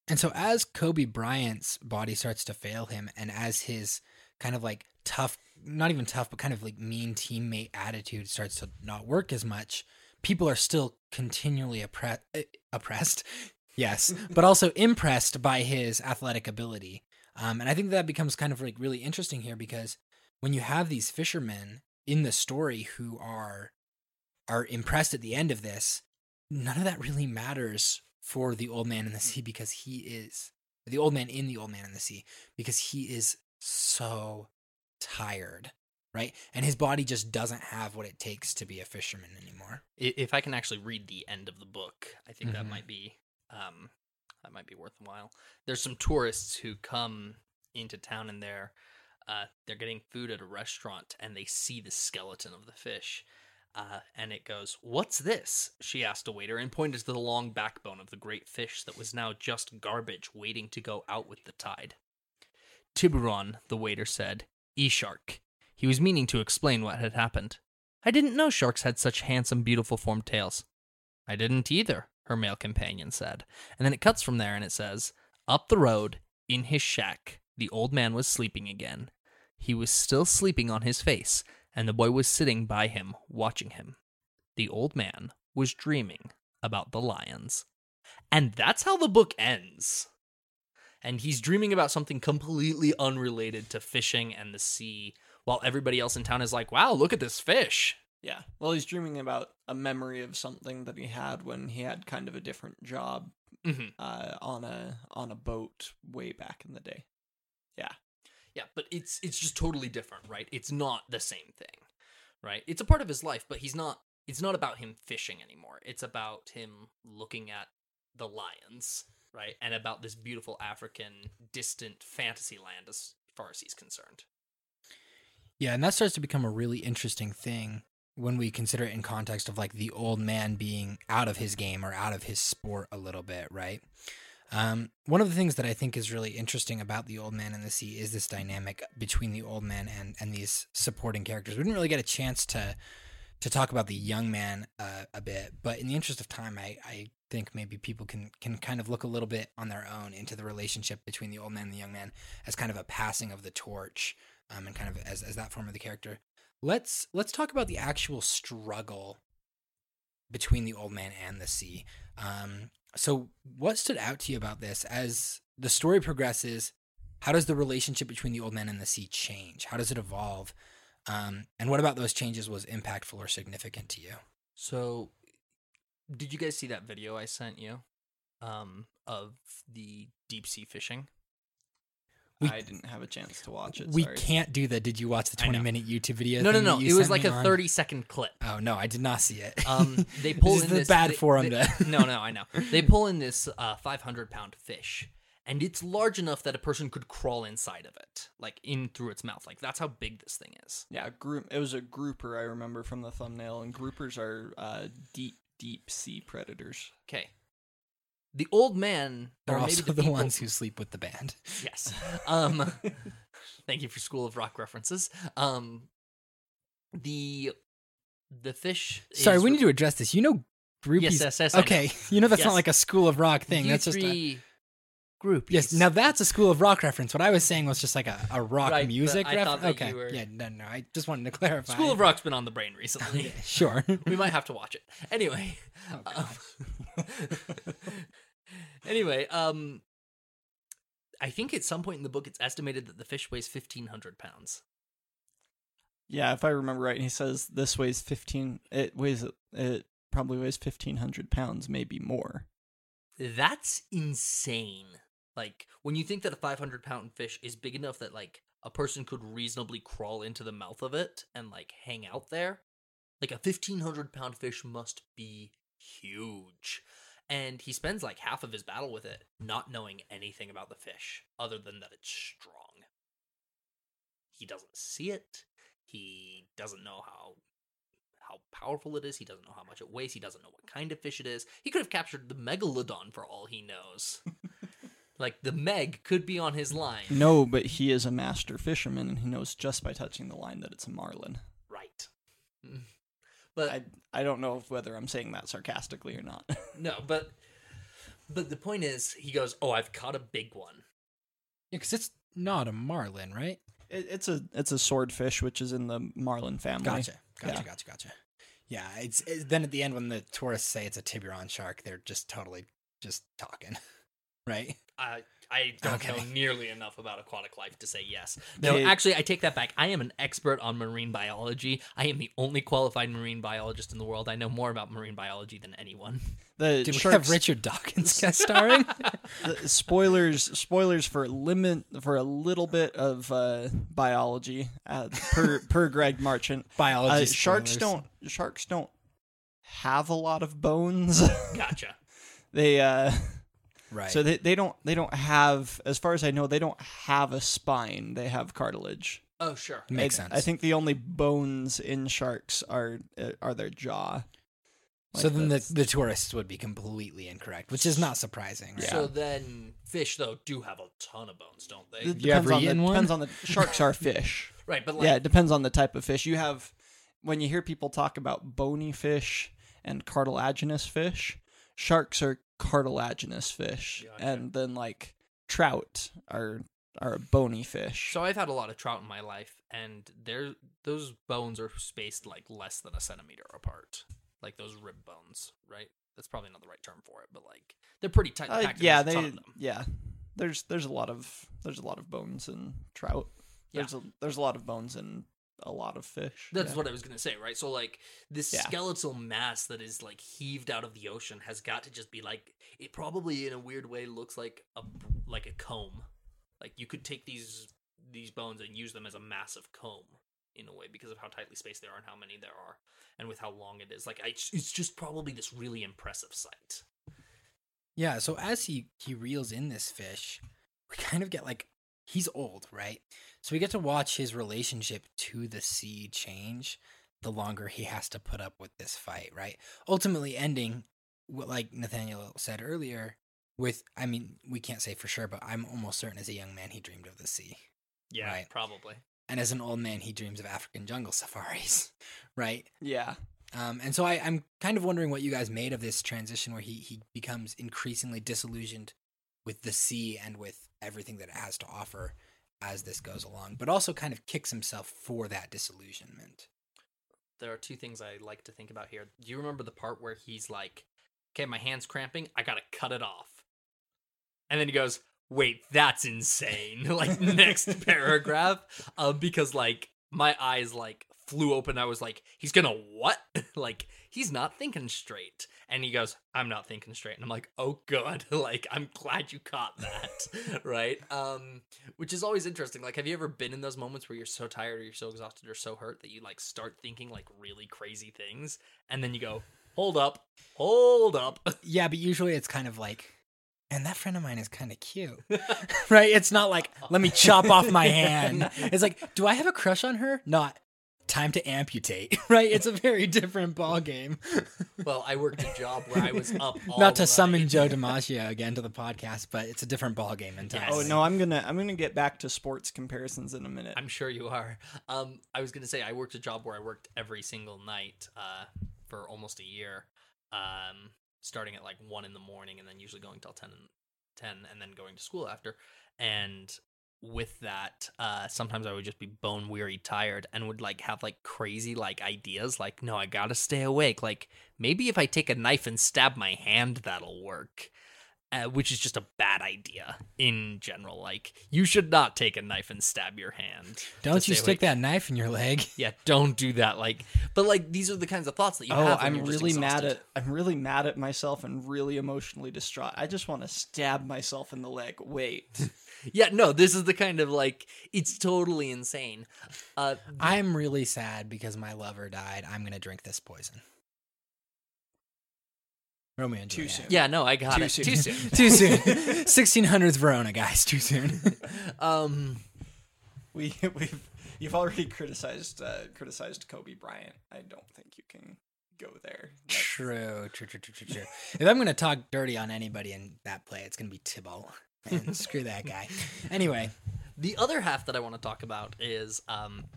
And so as Kobe Bryant's body starts to fail him, and as his kind of like tough, not even tough, but kind of like mean teammate attitude starts to not work as much, people are still continually oppressed, yes, but also impressed by his athletic ability. And I think that becomes kind of like really interesting here, because when you have these fishermen in the story who are impressed at the end of this, none of that really matters for the Old Man in the Sea, because he is the old man in The Old Man and the Sea, because he is so tired, right? And his body just doesn't have what it takes to be a fisherman anymore. If I can actually read the end of the book, I think that might be worthwhile. There's some tourists who come into town, and they're getting food at a restaurant, and they see the skeleton of the fish. And it goes, "What's this?" she asked a waiter, and pointed to the long backbone of the great fish that was now just garbage waiting to go out with the tide. "Tiburon," the waiter said. "E-shark." He was meaning to explain what had happened. "I didn't know sharks had such handsome, beautiful formed tails." "I didn't either," her male companion said. And then it cuts from there, and it says, "Up the road, in his shack, the old man was sleeping again. He was still sleeping on his face, and the boy was sitting by him, watching him. The old man was dreaming about the lions." And that's how the book ends. And he's dreaming about something completely unrelated to fishing and the sea, while everybody else in town is like, "Wow, look at this fish." Yeah, well, he's dreaming about a memory of something that he had when he had kind of a different job on a boat way back in the day. Yeah. Yeah, but it's just totally different, right? It's not the same thing, right? It's a part of his life, but it's not about him fishing anymore. It's about him looking at the lions, right? And about this beautiful African distant fantasy land as far as he's concerned. Yeah, and that starts to become a really interesting thing when we consider it in context of like the old man being out of his game or out of his sport a little bit, right? One of the things that I think is really interesting about The Old Man and the Sea is this dynamic between the old man and these supporting characters. We didn't really get a chance to talk about the young man a bit, but in the interest of time, I think maybe people can kind of look a little bit on their own into the relationship between the old man and the young man as kind of a passing of the torch, and kind of as that form of the character. Let's talk about the actual struggle between the old man and the sea. So what stood out to you about this? As the story progresses, how does the relationship between the old man and the sea change? How does it evolve? And what about those changes was impactful or significant to you? So did you guys see that video I sent you of the deep sea fishing? I didn't have a chance to watch it. We can't do that. Did you watch the 20-minute YouTube video? No. It was like a 30-second clip. Oh no, I did not see it. They pull this in this bad forum. No, I know. They pull in this 500-pound fish, and it's large enough that a person could crawl inside of it, like in through its mouth. Like that's how big this thing is. Yeah, it was a grouper. I remember from the thumbnail, and groupers are deep sea predators. Okay. The old man... They're also the ones who sleep with the band. Yes. Thank you for School of Rock references. The fish... Sorry, we need to address this. You know groupies... Yes, okay, you know that's not like a School of Rock thing. That's just a... Groupies. Yes, now that's a School of Rock reference. What I was saying was just like a rock music reference. Okay, yeah, no, I just wanted to clarify. School of Rock's been on the brain recently. Yeah, sure. We might have to watch it. Anyway... Anyway, I think at some point in the book, it's estimated that the fish weighs 1,500 pounds. Yeah, if I remember right, he says this weighs 15. It probably weighs 1,500 pounds, maybe more. That's insane. Like when you think that a 500-pound fish is big enough that like a person could reasonably crawl into the mouth of it and like hang out there, like a 1,500-pound fish must be huge. And he spends like half of his battle with it, not knowing anything about the fish, other than that it's strong. He doesn't see it. He doesn't know how powerful it is. He doesn't know how much it weighs. He doesn't know what kind of fish it is. He could have captured the megalodon for all he knows. Like, the meg could be on his line. No, but he is a master fisherman, and he knows just by touching the line that it's a marlin. Right. But I don't know whether I'm saying that sarcastically or not. No, but the point is, he goes, "Oh, I've caught a big one." Yeah, because it's not a marlin, right? It's a swordfish, which is in the marlin family. Gotcha. Yeah, it's then at the end when the tourists say it's a tiburon shark, they're just totally just talking, right? I don't know nearly enough about aquatic life to say yes. No, actually, I take that back. I am an expert on marine biology. I am the only qualified marine biologist in the world. I know more about marine biology than anyone. We have Richard Dawkins guest starring? Spoilers for a little bit of biology per Greg Marchant. Biology. Sharks don't have a lot of bones. Gotcha. Right. So they don't have, as far as I know, they don't have a spine. They have cartilage. Oh, sure. Makes sense. I think the only bones in sharks are their jaw. Like so then the tourists would be completely incorrect, which is not surprising. Right? Yeah. So then fish, though, do have a ton of bones, don't they? Depends on the sharks are fish. Right, but it depends on the type of fish. When you hear people talk about bony fish and cartilaginous fish, sharks are cartilaginous fish, and then trout are a bony fish. So I've had a lot of trout in my life, and those bones are spaced less than a centimeter apart. Like those rib bones, right? That's probably not the right term for it, but they're pretty tight. There's a lot of bones in trout. There's a lot of bones in a lot of fish. That's what I was gonna say, right? So this skeletal mass that is heaved out of the ocean has got to just be it probably in a weird way looks like a comb. Like you could take these bones and use them as a massive comb, in a way, because of how tightly spaced they are and how many there are and with how long it is. It's just probably this really impressive sight. Yeah, so as he reels in this fish, we kind of get he's old, right? So we get to watch his relationship to the sea change the longer he has to put up with this fight, right? Ultimately ending, like Nathaniel said earlier, with, I mean, we can't say for sure, but I'm almost certain as a young man he dreamed of the sea. Yeah, right? Probably. And as an old man, he dreams of African jungle safaris, right? Yeah. And so I'm kind of wondering what you guys made of this transition where he becomes increasingly disillusioned with the sea and with everything that it has to offer as this goes along, but also kind of kicks himself for that disillusionment. There are two things I like to think about here. Do you remember the part where he's like, okay, my hand's cramping, I gotta cut it off? And then he goes, wait, that's insane. Next paragraph. Because my eyes flew open. I was like, he's gonna what? He's not thinking straight. And he goes, I'm not thinking straight. And I'm like, oh good. I'm glad you caught that. Right? Which is always interesting. Have you ever been in those moments where you're so tired or you're so exhausted or so hurt that you start thinking really crazy things? And then you go, hold up. Yeah, but usually it's kind of and that friend of mine is kind of cute, right? It's not let me chop off my hand. It's do I have a crush on her? Not time to amputate, right? It's a very different ball game. Well, I worked a job where I was up all Not to night. Summon Joe DiMaggio again to the podcast, but it's a different ball game entirely. Yes. Oh no, I'm gonna get back to sports comparisons in a minute. I'm sure you are. I was gonna say I worked a job where I worked every single night for almost a year. Starting at 1 in the morning and then usually going till 10 and then going to school after. And with that, sometimes I would just be bone weary tired and would have crazy ideas no, I gotta stay awake. Maybe if I take a knife and stab my hand, that'll work. Which is just a bad idea in general. You should not take a knife and stab your hand. Don't you stick that knife in your leg? Yeah, don't do that. These are the kinds of thoughts that you have. I'm really mad at myself and really emotionally distraught. I just want to stab myself in the leg. Wait. Yeah, no, this is the kind of it's totally insane. I'm really sad because my lover died. I'm gonna drink this poison. Romeo and Juliet. Too soon. Yeah, no, I got it. Soon. Too soon. Too soon. 1600s Verona, guys. Too soon. You've already criticized Kobe Bryant. I don't think you can go there. True. If I'm going to talk dirty on anybody in that play, it's going to be Tibble. And screw that guy. Anyway, the other half that I want to talk about is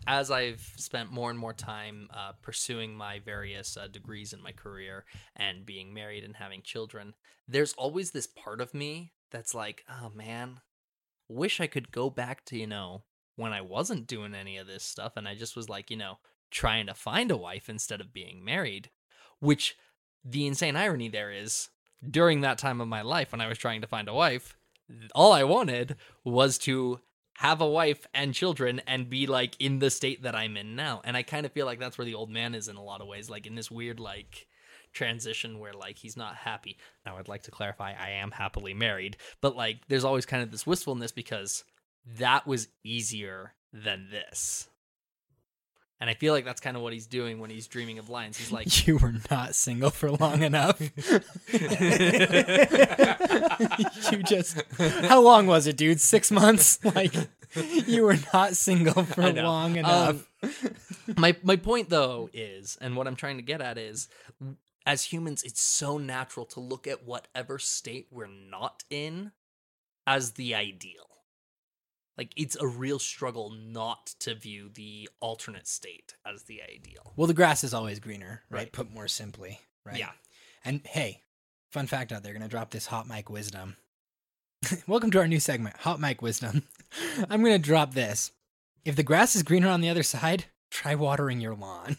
as I've spent more and more time pursuing my various degrees in my career and being married and having children, there's always this part of me that's oh man, wish I could go back to, when I wasn't doing any of this stuff and I just was trying to find a wife instead of being married, which the insane irony there is during that time of my life when I was trying to find a wife, all I wanted was to have a wife and children and be like in the state that I'm in now. And I kind of feel like that's where the old man is in a lot of ways, like in this weird like transition where like he's not happy. Now I'd like to clarify, I am happily married, but like there's always kind of this wistfulness because that was easier than this. And I feel like that's kind of what he's doing when he's dreaming of lions. He's like, you were not single for long enough. You just, how long was it, dude? 6 months? Like, you were not single for long enough. My point, though, is, and what I'm trying to get at is, as humans, it's so natural to look at whatever state we're not in as the ideal. Like, it's a real struggle not to view the alternate state as the ideal. Well, the grass is always greener, right? Put more simply, right? Yeah. And hey, fun fact out there, going to drop this hot mic wisdom. Welcome to our new segment, Hot Mic Wisdom. I'm going to drop this. If the grass is greener on the other side, try watering your lawn.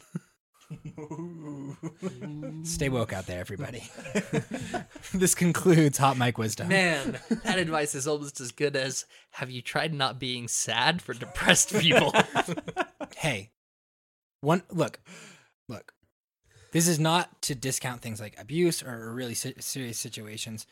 Stay woke out there, everybody. This concludes Hot Mic Wisdom. Man, that advice is almost as good as, have you tried not being sad for depressed people? Hey, look, this is not to discount things like abuse or really serious situations,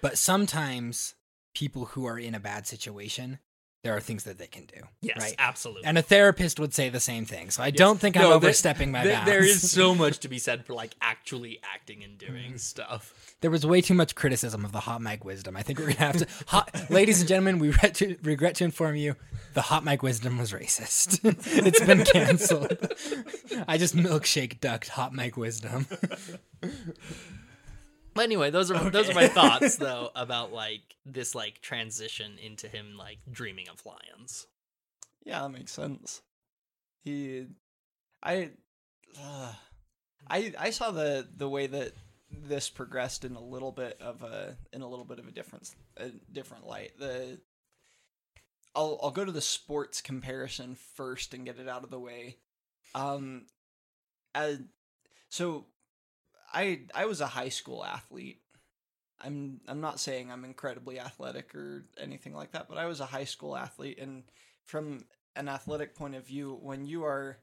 but sometimes people who are in a bad situation, there are things that they can do. Yes, right? Absolutely. And a therapist would say the same thing. So I don't think I'm overstepping my bounds. There is so much to be said for like actually acting and doing stuff. There was way too much criticism of the Hot Mic Wisdom. I think we're going to have to... ladies and gentlemen, we regret to inform you, the Hot Mic Wisdom was racist. It's been canceled. I just milkshake ducked Hot Mic Wisdom. But anyway, those are my thoughts though about like this like transition into him like dreaming of lions. Yeah, that makes sense. I saw the way that this progressed in a little bit of a different light. I'll go to the sports comparison first and get it out of the way. I was a high school athlete. I'm not saying I'm incredibly athletic or anything like that, but I was a high school athlete, and from an athletic point of view, when you are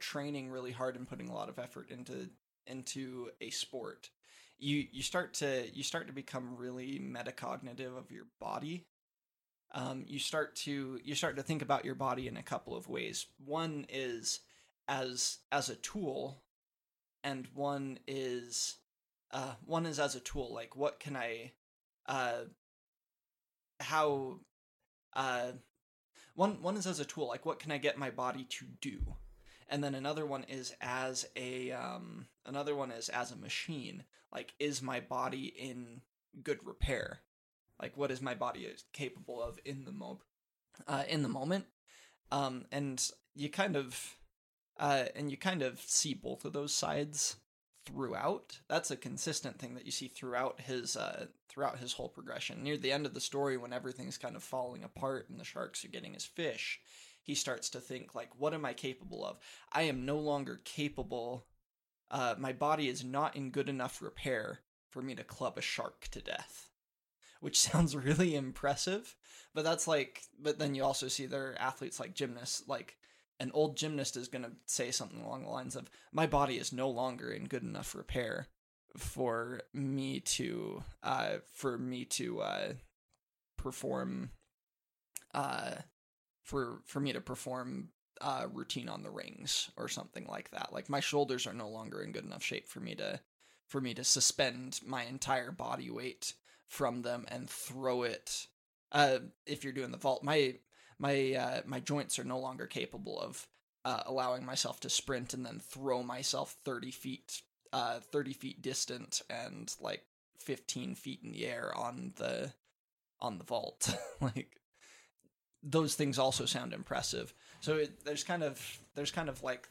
training really hard and putting a lot of effort into a sport, you start to become really metacognitive of your body. You start to think about your body in a couple of ways. One is as a tool, and one is as a tool, like what can I one is as a tool, like what can I get my body to do, and then another one is as a machine, like is my body in good repair, like what is my body capable of in the moment, and you kind of see both of those sides throughout. That's a consistent thing that you see throughout his whole progression. Near the end of the story, when everything's kind of falling apart and the sharks are getting his fish, he starts to think like, what am I capable of? I am no longer capable. My body is not in good enough repair for me to club a shark to death, which sounds really impressive, but that's like, but then you also see there are athletes like gymnasts, like, an old gymnast is going to say something along the lines of, my body is no longer in good enough repair for me to perform routine on the rings or something like that. Like my shoulders are no longer in good enough shape for me to suspend my entire body weight from them and throw it. If you're doing the vault, my joints are no longer capable of allowing myself to sprint and then throw myself 30 feet distant and like 15 feet in the air on the vault. Like those things also sound impressive. So there's kind of like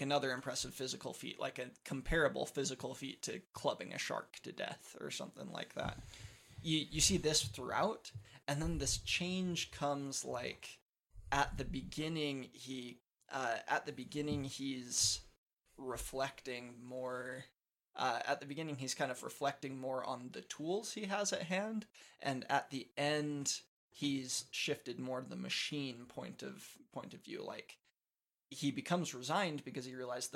another impressive physical feat, like a comparable physical feat to clubbing a shark to death or something like that. You see this throughout. And then this change comes like at the beginning. He's reflecting more At the beginning, he's kind of reflecting more on the tools he has at hand, and at the end, he's shifted more to the machine point of view. Like, he becomes resigned because he realizes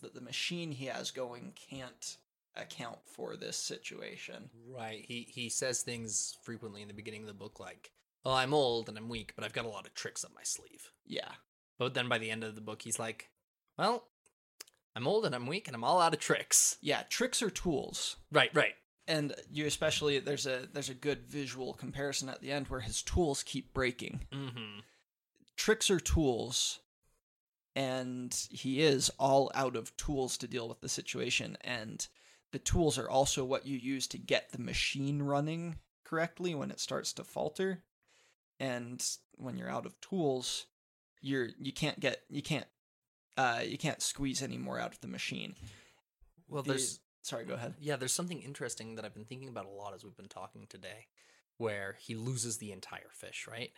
that the machine he has going can't account for this situation. Right. He says things frequently in the beginning of the book like, "Well, I'm old and I'm weak, but I've got a lot of tricks up my sleeve." Yeah. But then by the end of the book, he's like, "Well, I'm old and I'm weak and I'm all out of tricks." Yeah, tricks are tools. Right. And you especially, there's a good visual comparison at the end where his tools keep breaking. Mm-hmm. Tricks are tools, and he is all out of tools to deal with the situation. And the tools are also what you use to get the machine running correctly when it starts to falter. And when you're out of tools, you can't squeeze any more out of the machine. Well, sorry, go ahead. Yeah, there's something interesting that I've been thinking about a lot as we've been talking today, where he loses the entire fish, right?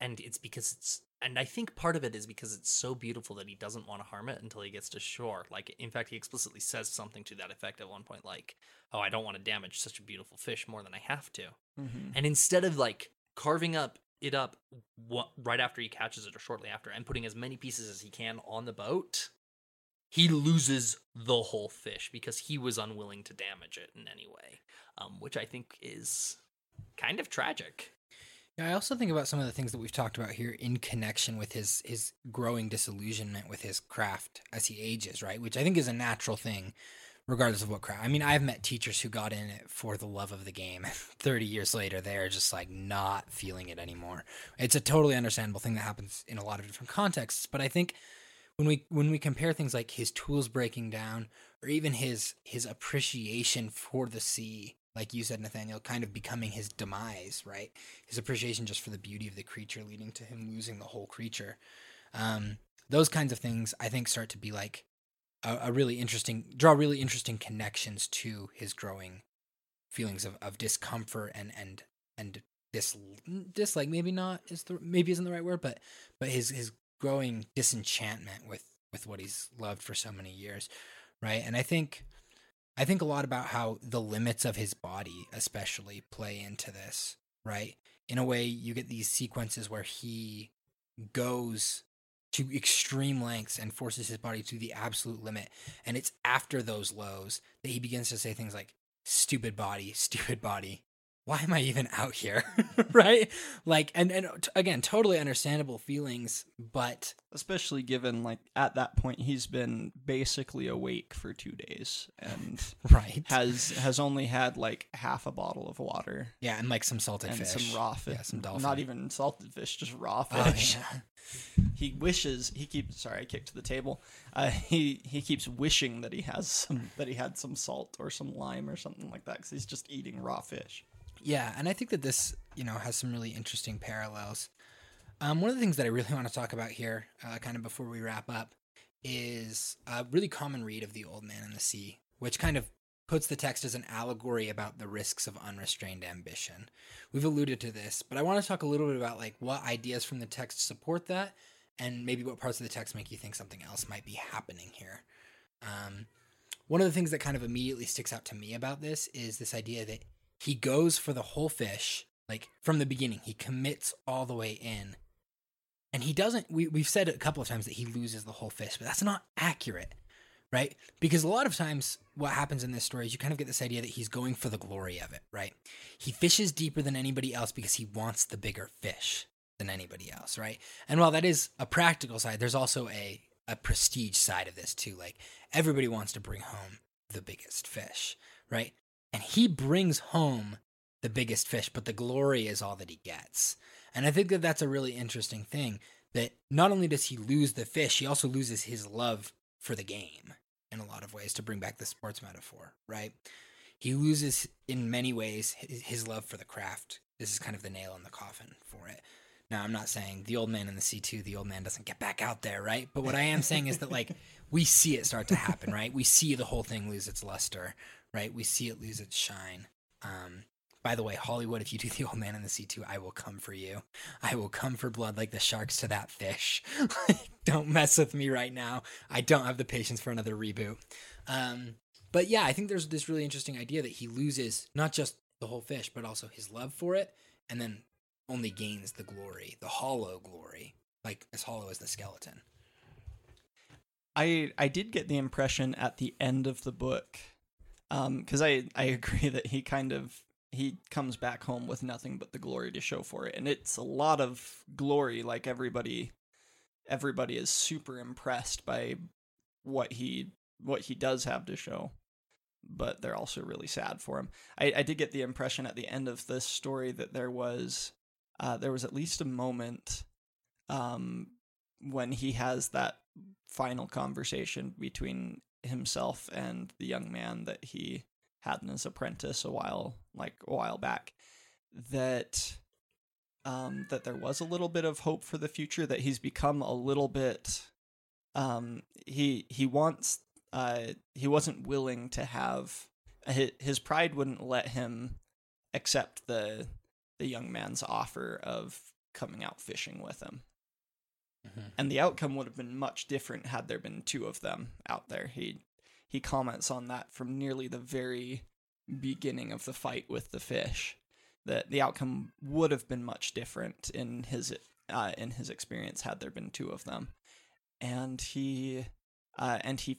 And I think part of it is because it's so beautiful that he doesn't want to harm it until he gets to shore. Like, in fact, he explicitly says something to that effect at one point, like, "Oh, I don't want to damage such a beautiful fish more than I have to." Mm-hmm. And instead of, like, carving it up right after he catches it or shortly after and putting as many pieces as he can on the boat, he loses the whole fish because he was unwilling to damage it in any way, which I think is kind of tragic. Yeah, I also think about some of the things that we've talked about here in connection with his growing disillusionment with his craft as he ages, right? Which I think is a natural thing regardless of what craft. I mean, I've met teachers who got in it for the love of the game. 30 years later, they're just like not feeling it anymore. It's a totally understandable thing that happens in a lot of different contexts. But I think when we compare things like his tools breaking down, or even his appreciation for the sea, like you said, Nathaniel, kind of becoming his demise, right? His appreciation just for the beauty of the creature leading to him losing the whole creature. Those kinds of things, I think, start to be like, really interesting connections to his growing feelings of discomfort and dislike, maybe isn't the right word, but his growing disenchantment with what he's loved for so many years, right? And I think a lot about how the limits of his body especially play into this, right? In a way, you get these sequences where he goes to extreme lengths and forces his body to the absolute limit. And it's after those lows that he begins to say things like, stupid body. Why am I even out here? Right? Like, and again, totally understandable feelings, but especially given, like, at that point, he's been basically awake for 2 days and right. has only had like half a bottle of water. Yeah. And like some salted fish. And some raw fish. Yeah, some dolphin. Not even salted fish, just raw fish. Oh, yeah. He keeps wishing that he had some salt or some lime or something like that, because he's just eating raw fish. Yeah, and I think that this, has some really interesting parallels. One of the things that I really want to talk about here, kind of before we wrap up, is a really common read of The Old Man and the Sea, which kind of puts the text as an allegory about the risks of unrestrained ambition. We've alluded to this, but I want to talk a little bit about like what ideas from the text support that, and maybe what parts of the text make you think something else might be happening here. One of the things that kind of immediately sticks out to me about this is this idea that he goes for the whole fish, like from the beginning. He commits all the way in, and he doesn't. We've said a couple of times that he loses the whole fish, but that's not accurate. Right? Because a lot of times what happens in this story is you kind of get this idea that he's going for the glory of it, right? He fishes deeper than anybody else because he wants the bigger fish than anybody else, right? And while that is a practical side, there's also a prestige side of this too. Like, everybody wants to bring home the biggest fish, right? And he brings home the biggest fish, but the glory is all that he gets. And I think that that's a really interesting thing, that not only does he lose the fish, he also loses his love for the game in a lot of ways, to bring back the sports metaphor, right? He loses in many ways his love for the craft. This is kind of the nail in the coffin for it. Now, I'm not saying The Old Man and the Sea 2, the old man doesn't get back out there, right? But what I am saying is that, like, we see it start to happen, right? We see the whole thing lose its luster, right? We see it lose its shine. By the way, Hollywood, if you do The Old Man and the Sea 2, I will come for you. I will come for blood like the sharks to that fish. Don't mess with me right now. I don't have the patience for another reboot. But yeah, I think there's this really interesting idea that he loses not just the whole fish, but also his love for it, and then only gains the glory, the hollow glory, like as hollow as the skeleton. I did get the impression at the end of the book, because I agree that he comes back home with nothing but the glory to show for it, and it's a lot of glory. Like everybody is super impressed by what he does have to show, but they're also really sad for him. I did get the impression at the end of this story that there was at least a moment when he has that final conversation between himself and the young man that he had in his apprentice a while back, that there was a little bit of hope for the future, that he's become a little bit he wasn't willing to have, his pride wouldn't let him accept the young man's offer of coming out fishing with him. Mm-hmm. And the outcome would have been much different had there been two of them out there. He comments on that from nearly the very beginning of the fight with the fish, that the outcome would have been much different in his experience had there been two of them. And he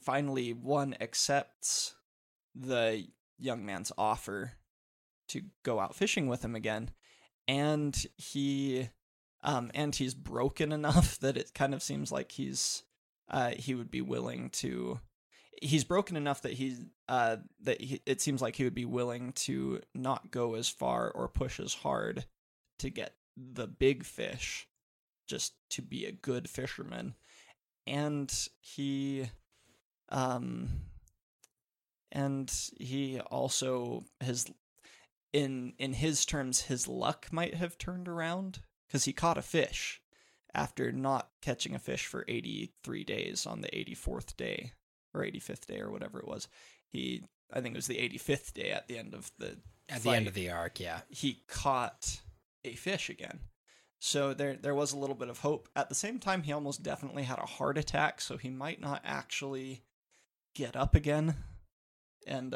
finally, one, accepts the young man's offer to go out fishing with him again, and he's broken enough that it kind of seems like it seems like he would be willing to not go as far or push as hard to get the big fish, just to be a good fisherman. And he also, in his terms, his luck might have turned around, because he caught a fish after not catching a fish for 83 days. On the 84th day or 85th day or whatever it was, I think it was the 85th day at the end of the at fight, the end of the arc. Yeah, he caught a fish again. So there was a little bit of hope. At the same time, he almost definitely had a heart attack, so he might not actually get up again. And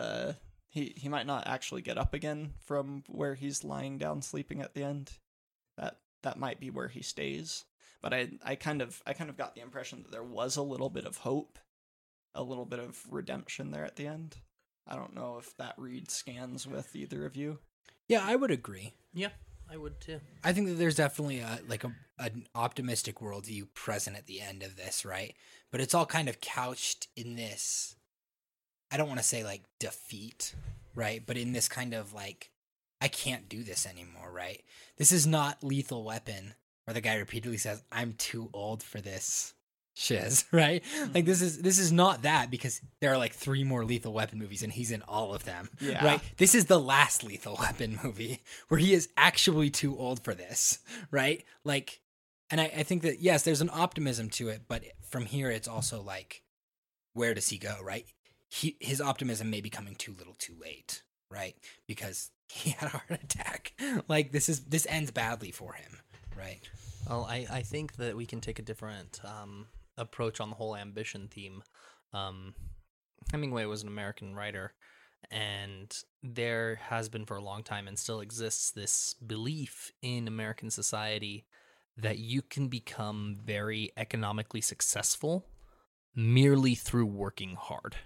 he might not actually get up again from where he's lying down sleeping at the end. That might be where he stays. But I kind of got the impression that there was a little bit of hope, a little bit of redemption there at the end. I don't know if that read scans with either of you. Yeah, I would agree. Yeah. I would too. I think that there's definitely an optimistic worldview present at the end of this, right? But it's all kind of couched in this, I don't want to say like defeat, right? But in this kind of like, I can't do this anymore, right? This is not Lethal Weapon, where the guy repeatedly says, I'm too old for this shiz, right? Mm-hmm. Like this is not that, because there are like 3 more Lethal Weapon movies and he's in all of them. Yeah. Right? This is the last Lethal Weapon movie where he is actually too old for this, right? Like, and I think that yes, there's an optimism to it, but from here it's also like, where does he go, right? His optimism may be coming too little too late, right? Because he had a heart attack. Like this ends badly for him, right? Well, I think that we can take a different approach on the whole ambition theme. Hemingway was an American writer, and there has been for a long time and still exists this belief in American society that you can become very economically successful merely through working hard.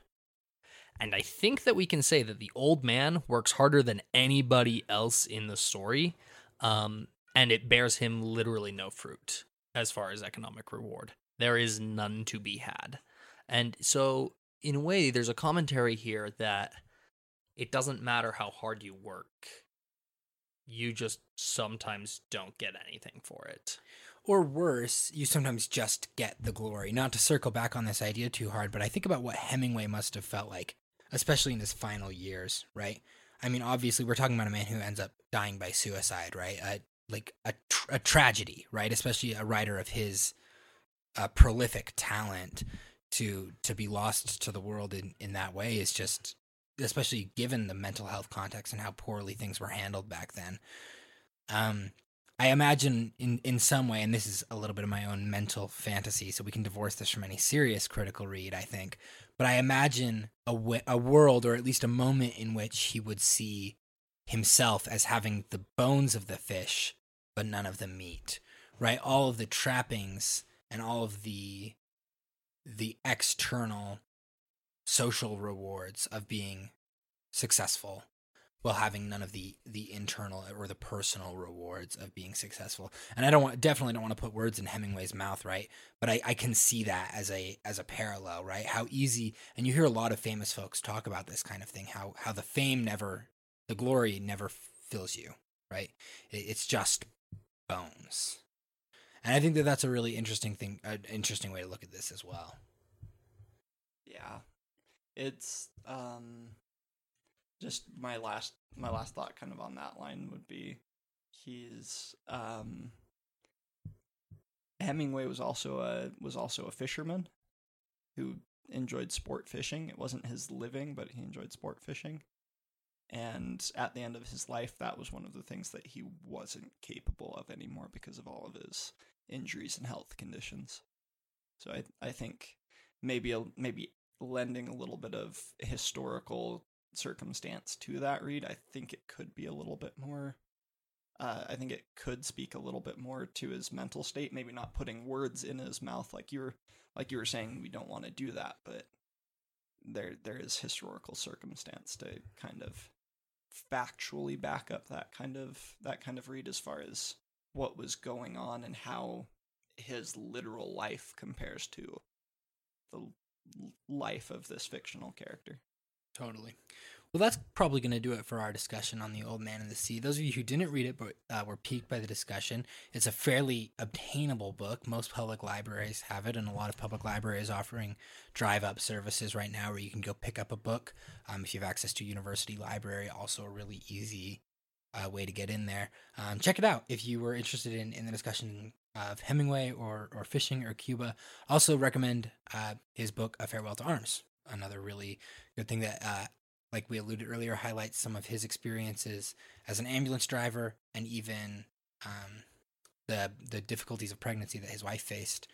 And I think that we can say that the old man works harder than anybody else in the story, and it bears him literally no fruit as far as economic reward. There is none to be had. And so, in a way, there's a commentary here that it doesn't matter how hard you work. You just sometimes don't get anything for it. Or worse, you sometimes just get the glory. Not to circle back on this idea too hard, but I think about what Hemingway must have felt like, especially in his final years, right? I mean, obviously, we're talking about a man who ends up dying by suicide, right? Like a tragedy, right? Especially a writer of his prolific talent to be lost to the world in that way is just, especially given the mental health context and how poorly things were handled back then. I imagine in some way, and this is a little bit of my own mental fantasy, so we can divorce this from any serious critical read, I think, but I imagine a world, or at least a moment in which he would see himself as having the bones of the fish, but none of the meat, right? All of the trappings and all of the external social rewards of being successful, while having none of the internal or the personal rewards of being successful. And I don't want to put words in Hemingway's mouth, right? But I can see that as a parallel, right? How easy, and you hear a lot of famous folks talk about this kind of thing, how the fame never, the glory never fills you, right? It's just bones. And I think that that's a really interesting thing, an interesting way to look at this as well. Yeah. It's just my last thought kind of on that line would be he's Hemingway was also a fisherman who enjoyed sport fishing. It wasn't his living, but he enjoyed sport fishing. And at the end of his life, that was one of the things that he wasn't capable of anymore because of all of his injuries and health conditions. So I think maybe lending a little bit of historical circumstance to that read, I think it could be a little bit more, I think it could speak a little bit more to his mental state, maybe not putting words in his mouth like you were saying, we don't want to do that, but there is historical circumstance to kind of factually back up that kind of read as far as what was going on and how his literal life compares to the life of this fictional character. Totally. Well, that's probably going to do it for our discussion on The Old Man and the Sea. Those of you who didn't read it but were piqued by the discussion, it's a fairly obtainable book. Most public libraries have it, and a lot of public libraries offering drive-up services right now where you can go pick up a book. If you have access to a university library, also a really easy way to get in there. Check it out if you were interested in the discussion of Hemingway or fishing or Cuba. Also recommend his book, A Farewell to Arms. Another really good thing that, like we alluded earlier, highlights some of his experiences as an ambulance driver and even the difficulties of pregnancy that his wife faced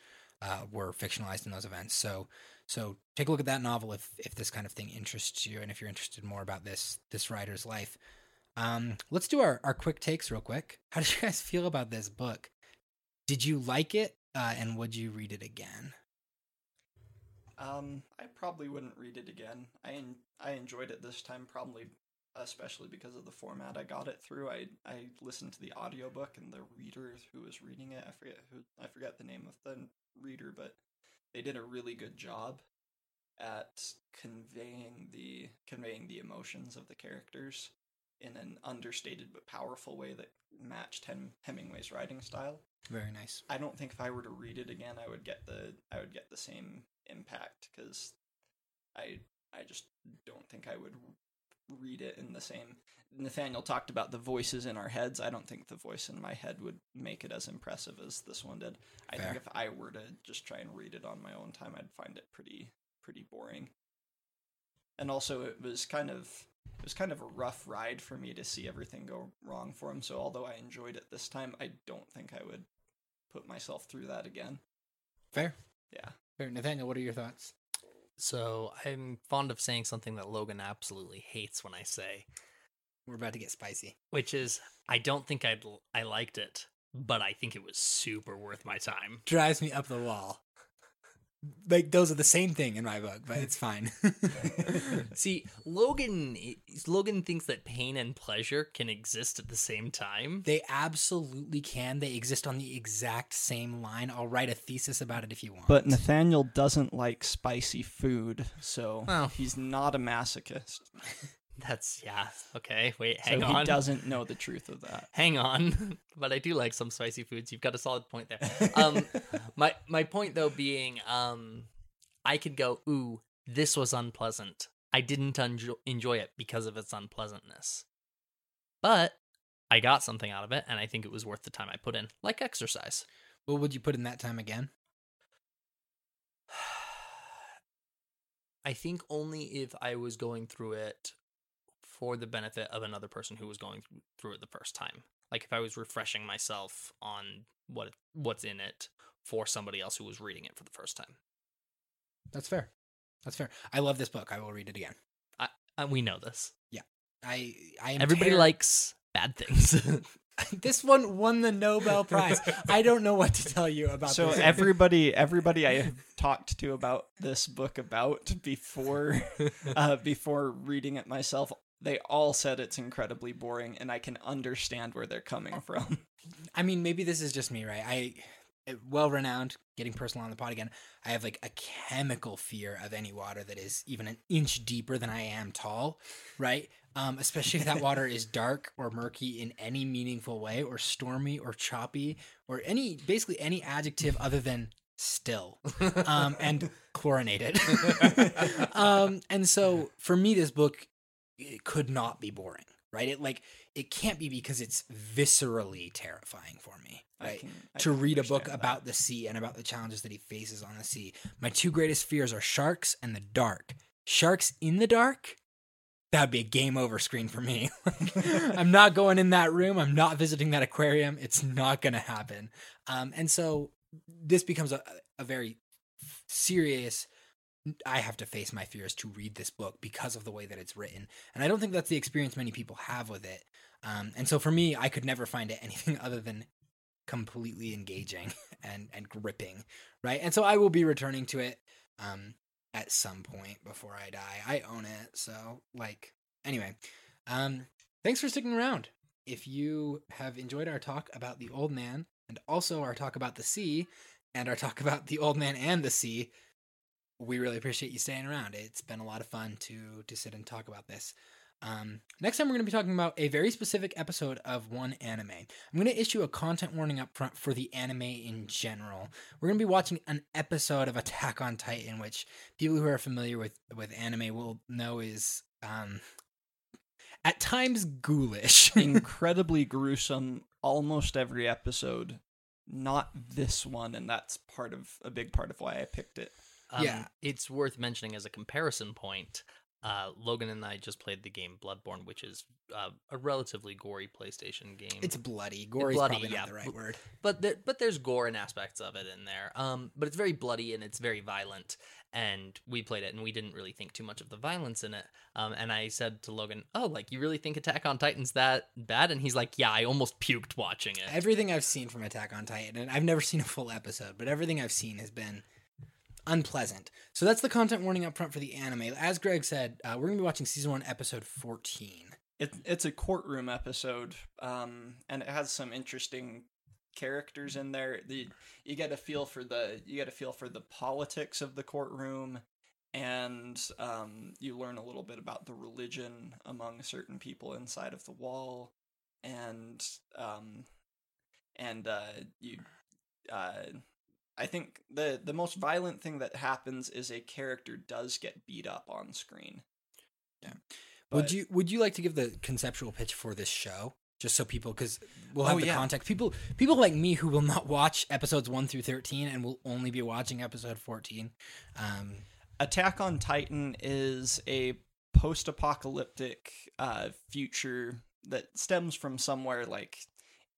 were fictionalized in those events. So take a look at that novel if this kind of thing interests you and if you're interested more about this writer's life. Let's do our quick takes real quick. How did you guys feel about this book? Did you like it, and would you read it again? I probably wouldn't read it again. I enjoyed it this time, probably especially because of the format I got it through. I listened to the audiobook, and the reader who was reading it, I forget the name of the reader, but they did a really good job at conveying the emotions of the characters in an understated but powerful way that matched Hemingway's writing style. Very nice. I don't think if I were to read it again, I would get the same impact, because I just don't think I would read it in the same. Nathaniel talked about the voices in our heads. I don't think the voice in my head would make it as impressive as this one did. Fair. I think if I were to just try and read it on my own time, I'd find it pretty boring. And also, it was kind of a rough ride for me to see everything go wrong for him. So although I enjoyed it this time, I don't think I would put myself through that again. Fair. Yeah. Nathaniel, what are your thoughts? So I'm fond of saying something that Logan absolutely hates when I say. We're about to get spicy. Which is, I don't think I liked it, but I think it was super worth my time. Drives me up the wall. Like, those are the same thing in my book, but it's fine. See, Logan thinks that pain and pleasure can exist at the same time. They absolutely can. They exist on the exact same line. I'll write a thesis about it if you want. But Nathaniel doesn't like spicy food, so he's not a masochist. That's, yeah, okay, wait, hang on. So he doesn't know the truth of that. Hang on, but I do like some spicy foods. You've got a solid point there. My point, though, being I could go, ooh, this was unpleasant. I didn't enjoy it because of its unpleasantness. But I got something out of it, and I think it was worth the time I put in, like exercise. Well, would you put in that time again? I think only if I was going through it for the benefit of another person who was going through it the first time. Like if I was refreshing myself on what's in it for somebody else who was reading it for the first time. That's fair. That's fair. I love this book. I will read it again. We know this. Yeah. Everybody likes bad things. This one won the Nobel Prize. I don't know what to tell you about this. So everybody I have talked to about this book about before reading it myself, they all said it's incredibly boring, and I can understand where they're coming from. I mean, maybe this is just me, right? Well-renowned, getting personal on the pod again, I have like a chemical fear of any water that is even an inch deeper than I am tall, right? Especially if that water is dark or murky in any meaningful way, or stormy or choppy, or basically any adjective other than still and chlorinated. And so for me, this book, it could not be boring, right? It can't be, because it's viscerally terrifying for me, right? To read a book about the sea and about the challenges that he faces on the sea. My two greatest fears are sharks and the dark. Sharks in the dark? That'd be a game over screen for me. I'm not going in that room. I'm not visiting that aquarium. It's not going to happen. And so this becomes a very serious, I have to face my fears to read this book because of the way that it's written. And I don't think that's the experience many people have with it. And so for me, I could never find it anything other than completely engaging and gripping, right? And so I will be returning to it at some point before I die. I own it. So anyway, thanks for sticking around. If you have enjoyed our talk about The Old Man, and also our talk about the sea, and our talk about The Old Man and the Sea, we really appreciate you staying around. It's been a lot of fun to sit and talk about this. Next time, we're going to be talking about a very specific episode of one anime. I'm going to issue a content warning up front for the anime in general. We're going to be watching an episode of Attack on Titan, which people who are familiar with anime will know is at times ghoulish. Incredibly gruesome, almost every episode. Not this one, and that's a big part of why I picked it. It's worth mentioning as a comparison point, Logan and I just played the game Bloodborne, which is a relatively gory PlayStation game. It's bloody. Gory is probably not the right word. But there's gore and aspects of it in there. But it's very bloody and it's very violent. And we played it and we didn't really think too much of the violence in it. And I said to Logan, you really think Attack on Titan's that bad? And he's like, yeah, I almost puked watching it. Everything I've seen from Attack on Titan, and I've never seen a full episode, but everything I've seen has been unpleasant. So that's the content warning up front for the anime. As Greg said, we're going to be watching season 1, episode 14. It's a courtroom episode, and it has some interesting characters in there. You get a feel for the politics of the courtroom, and you learn a little bit about the religion among certain people inside of the wall, and I think the most violent thing that happens is a character does get beat up on screen. Yeah. But would you like to give the conceptual pitch for this show, just so people, because we'll have context. People like me who will not watch episodes 1 through 13 and will only be watching episode 14. Attack on Titan is a post-apocalyptic future that stems from somewhere like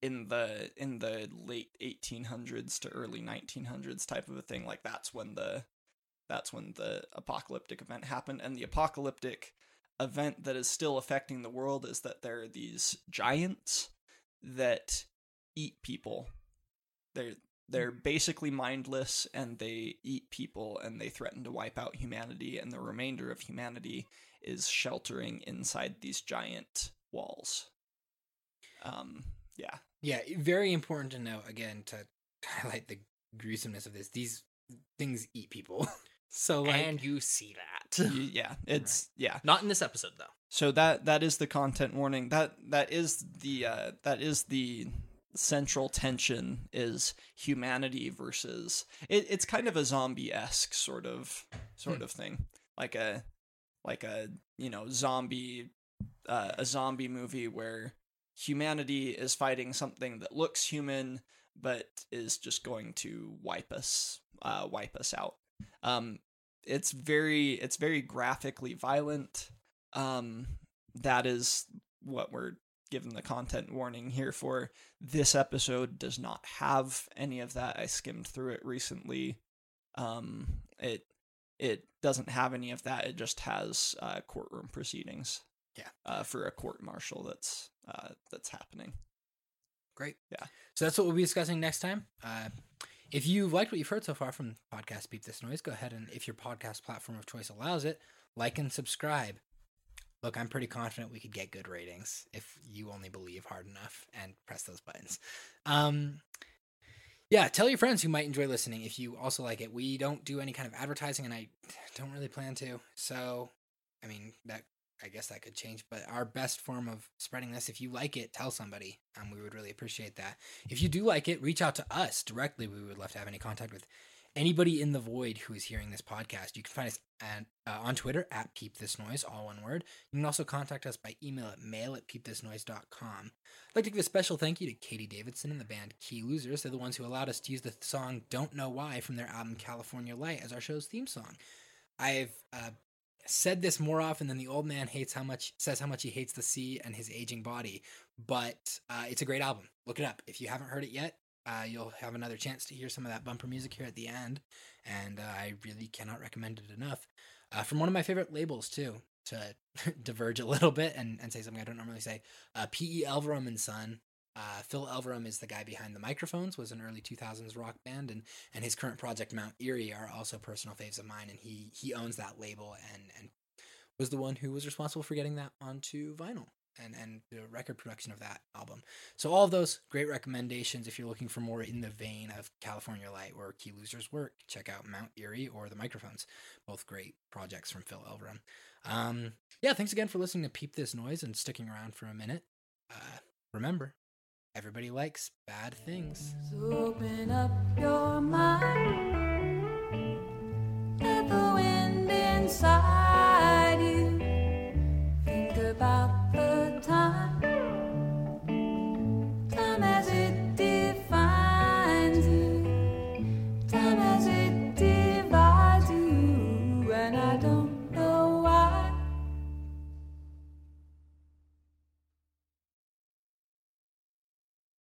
in the late 1800s to early 1900s type of a thing. Like that's when the apocalyptic event happened, and the apocalyptic event that is still affecting the world is that there are these giants that eat people. They're basically mindless, and they eat people, and they threaten to wipe out humanity, and the remainder of humanity is sheltering inside these giant walls. Yeah, very important to note, again, to highlight the gruesomeness of this. These things eat people. And you see that. Not in this episode, though. So that is the content warning. That is the central tension, is humanity versus it's kind of a zombie-esque sort of thing. Like a zombie movie where humanity is fighting something that looks human but is just going to wipe us out. It's very graphically violent. that is what we're given the content warning here for. This episode does not have any of that. I skimmed through it recently. It doesn't have any of that. It just has courtroom proceedings. Yeah. For a court martial that's happening. Great. Yeah. So that's what we'll be discussing next time. If you liked what you've heard so far from Podcast Beat This Noise, go ahead and, if your podcast platform of choice allows it, like and subscribe. Look, I'm pretty confident we could get good ratings if you only believe hard enough and press those buttons. Yeah, tell your friends who might enjoy listening if you also like it. We don't do any kind of advertising, and I don't really plan to. So, I mean, that I guess that could change, but our best form of spreading this, if you like it, tell somebody. We would really appreciate that. If you do like it, reach out to us directly. We would love to have any contact with anybody in the void who is hearing this podcast. You can find us at, on Twitter at peepthisnoise, all one word. You can also contact us by email at mail@peepthisnoise.com. I'd like to give a special thank you to Katie Davidson and the band Key Losers. They're the ones who allowed us to use the song Don't Know Why from their album California Light as our show's theme song. I've said this more often than the old man says how much he hates the sea and his aging body, but it's a great album. Look it up. If you haven't heard it yet, you'll have another chance to hear some of that bumper music here at the end, and I really cannot recommend it enough. From one of my favorite labels, too, to diverge a little bit and say something I don't normally say, P.E. Elverum and Son. Phil Elverum is the guy behind The Microphones, was an early 2000s rock band, and his current project, Mount Erie, are also personal faves of mine, and he owns that label and was the one who was responsible for getting that onto vinyl and the record production of that album. So all of those great recommendations. If you're looking for more in the vein of California Light or Key Losers' work, check out Mount Erie or The Microphones, both great projects from Phil Elverum. Yeah, thanks again for listening to Peep This Noise and sticking around for a minute. Remember, everybody likes bad things. So open up your mind. Let the wind inside.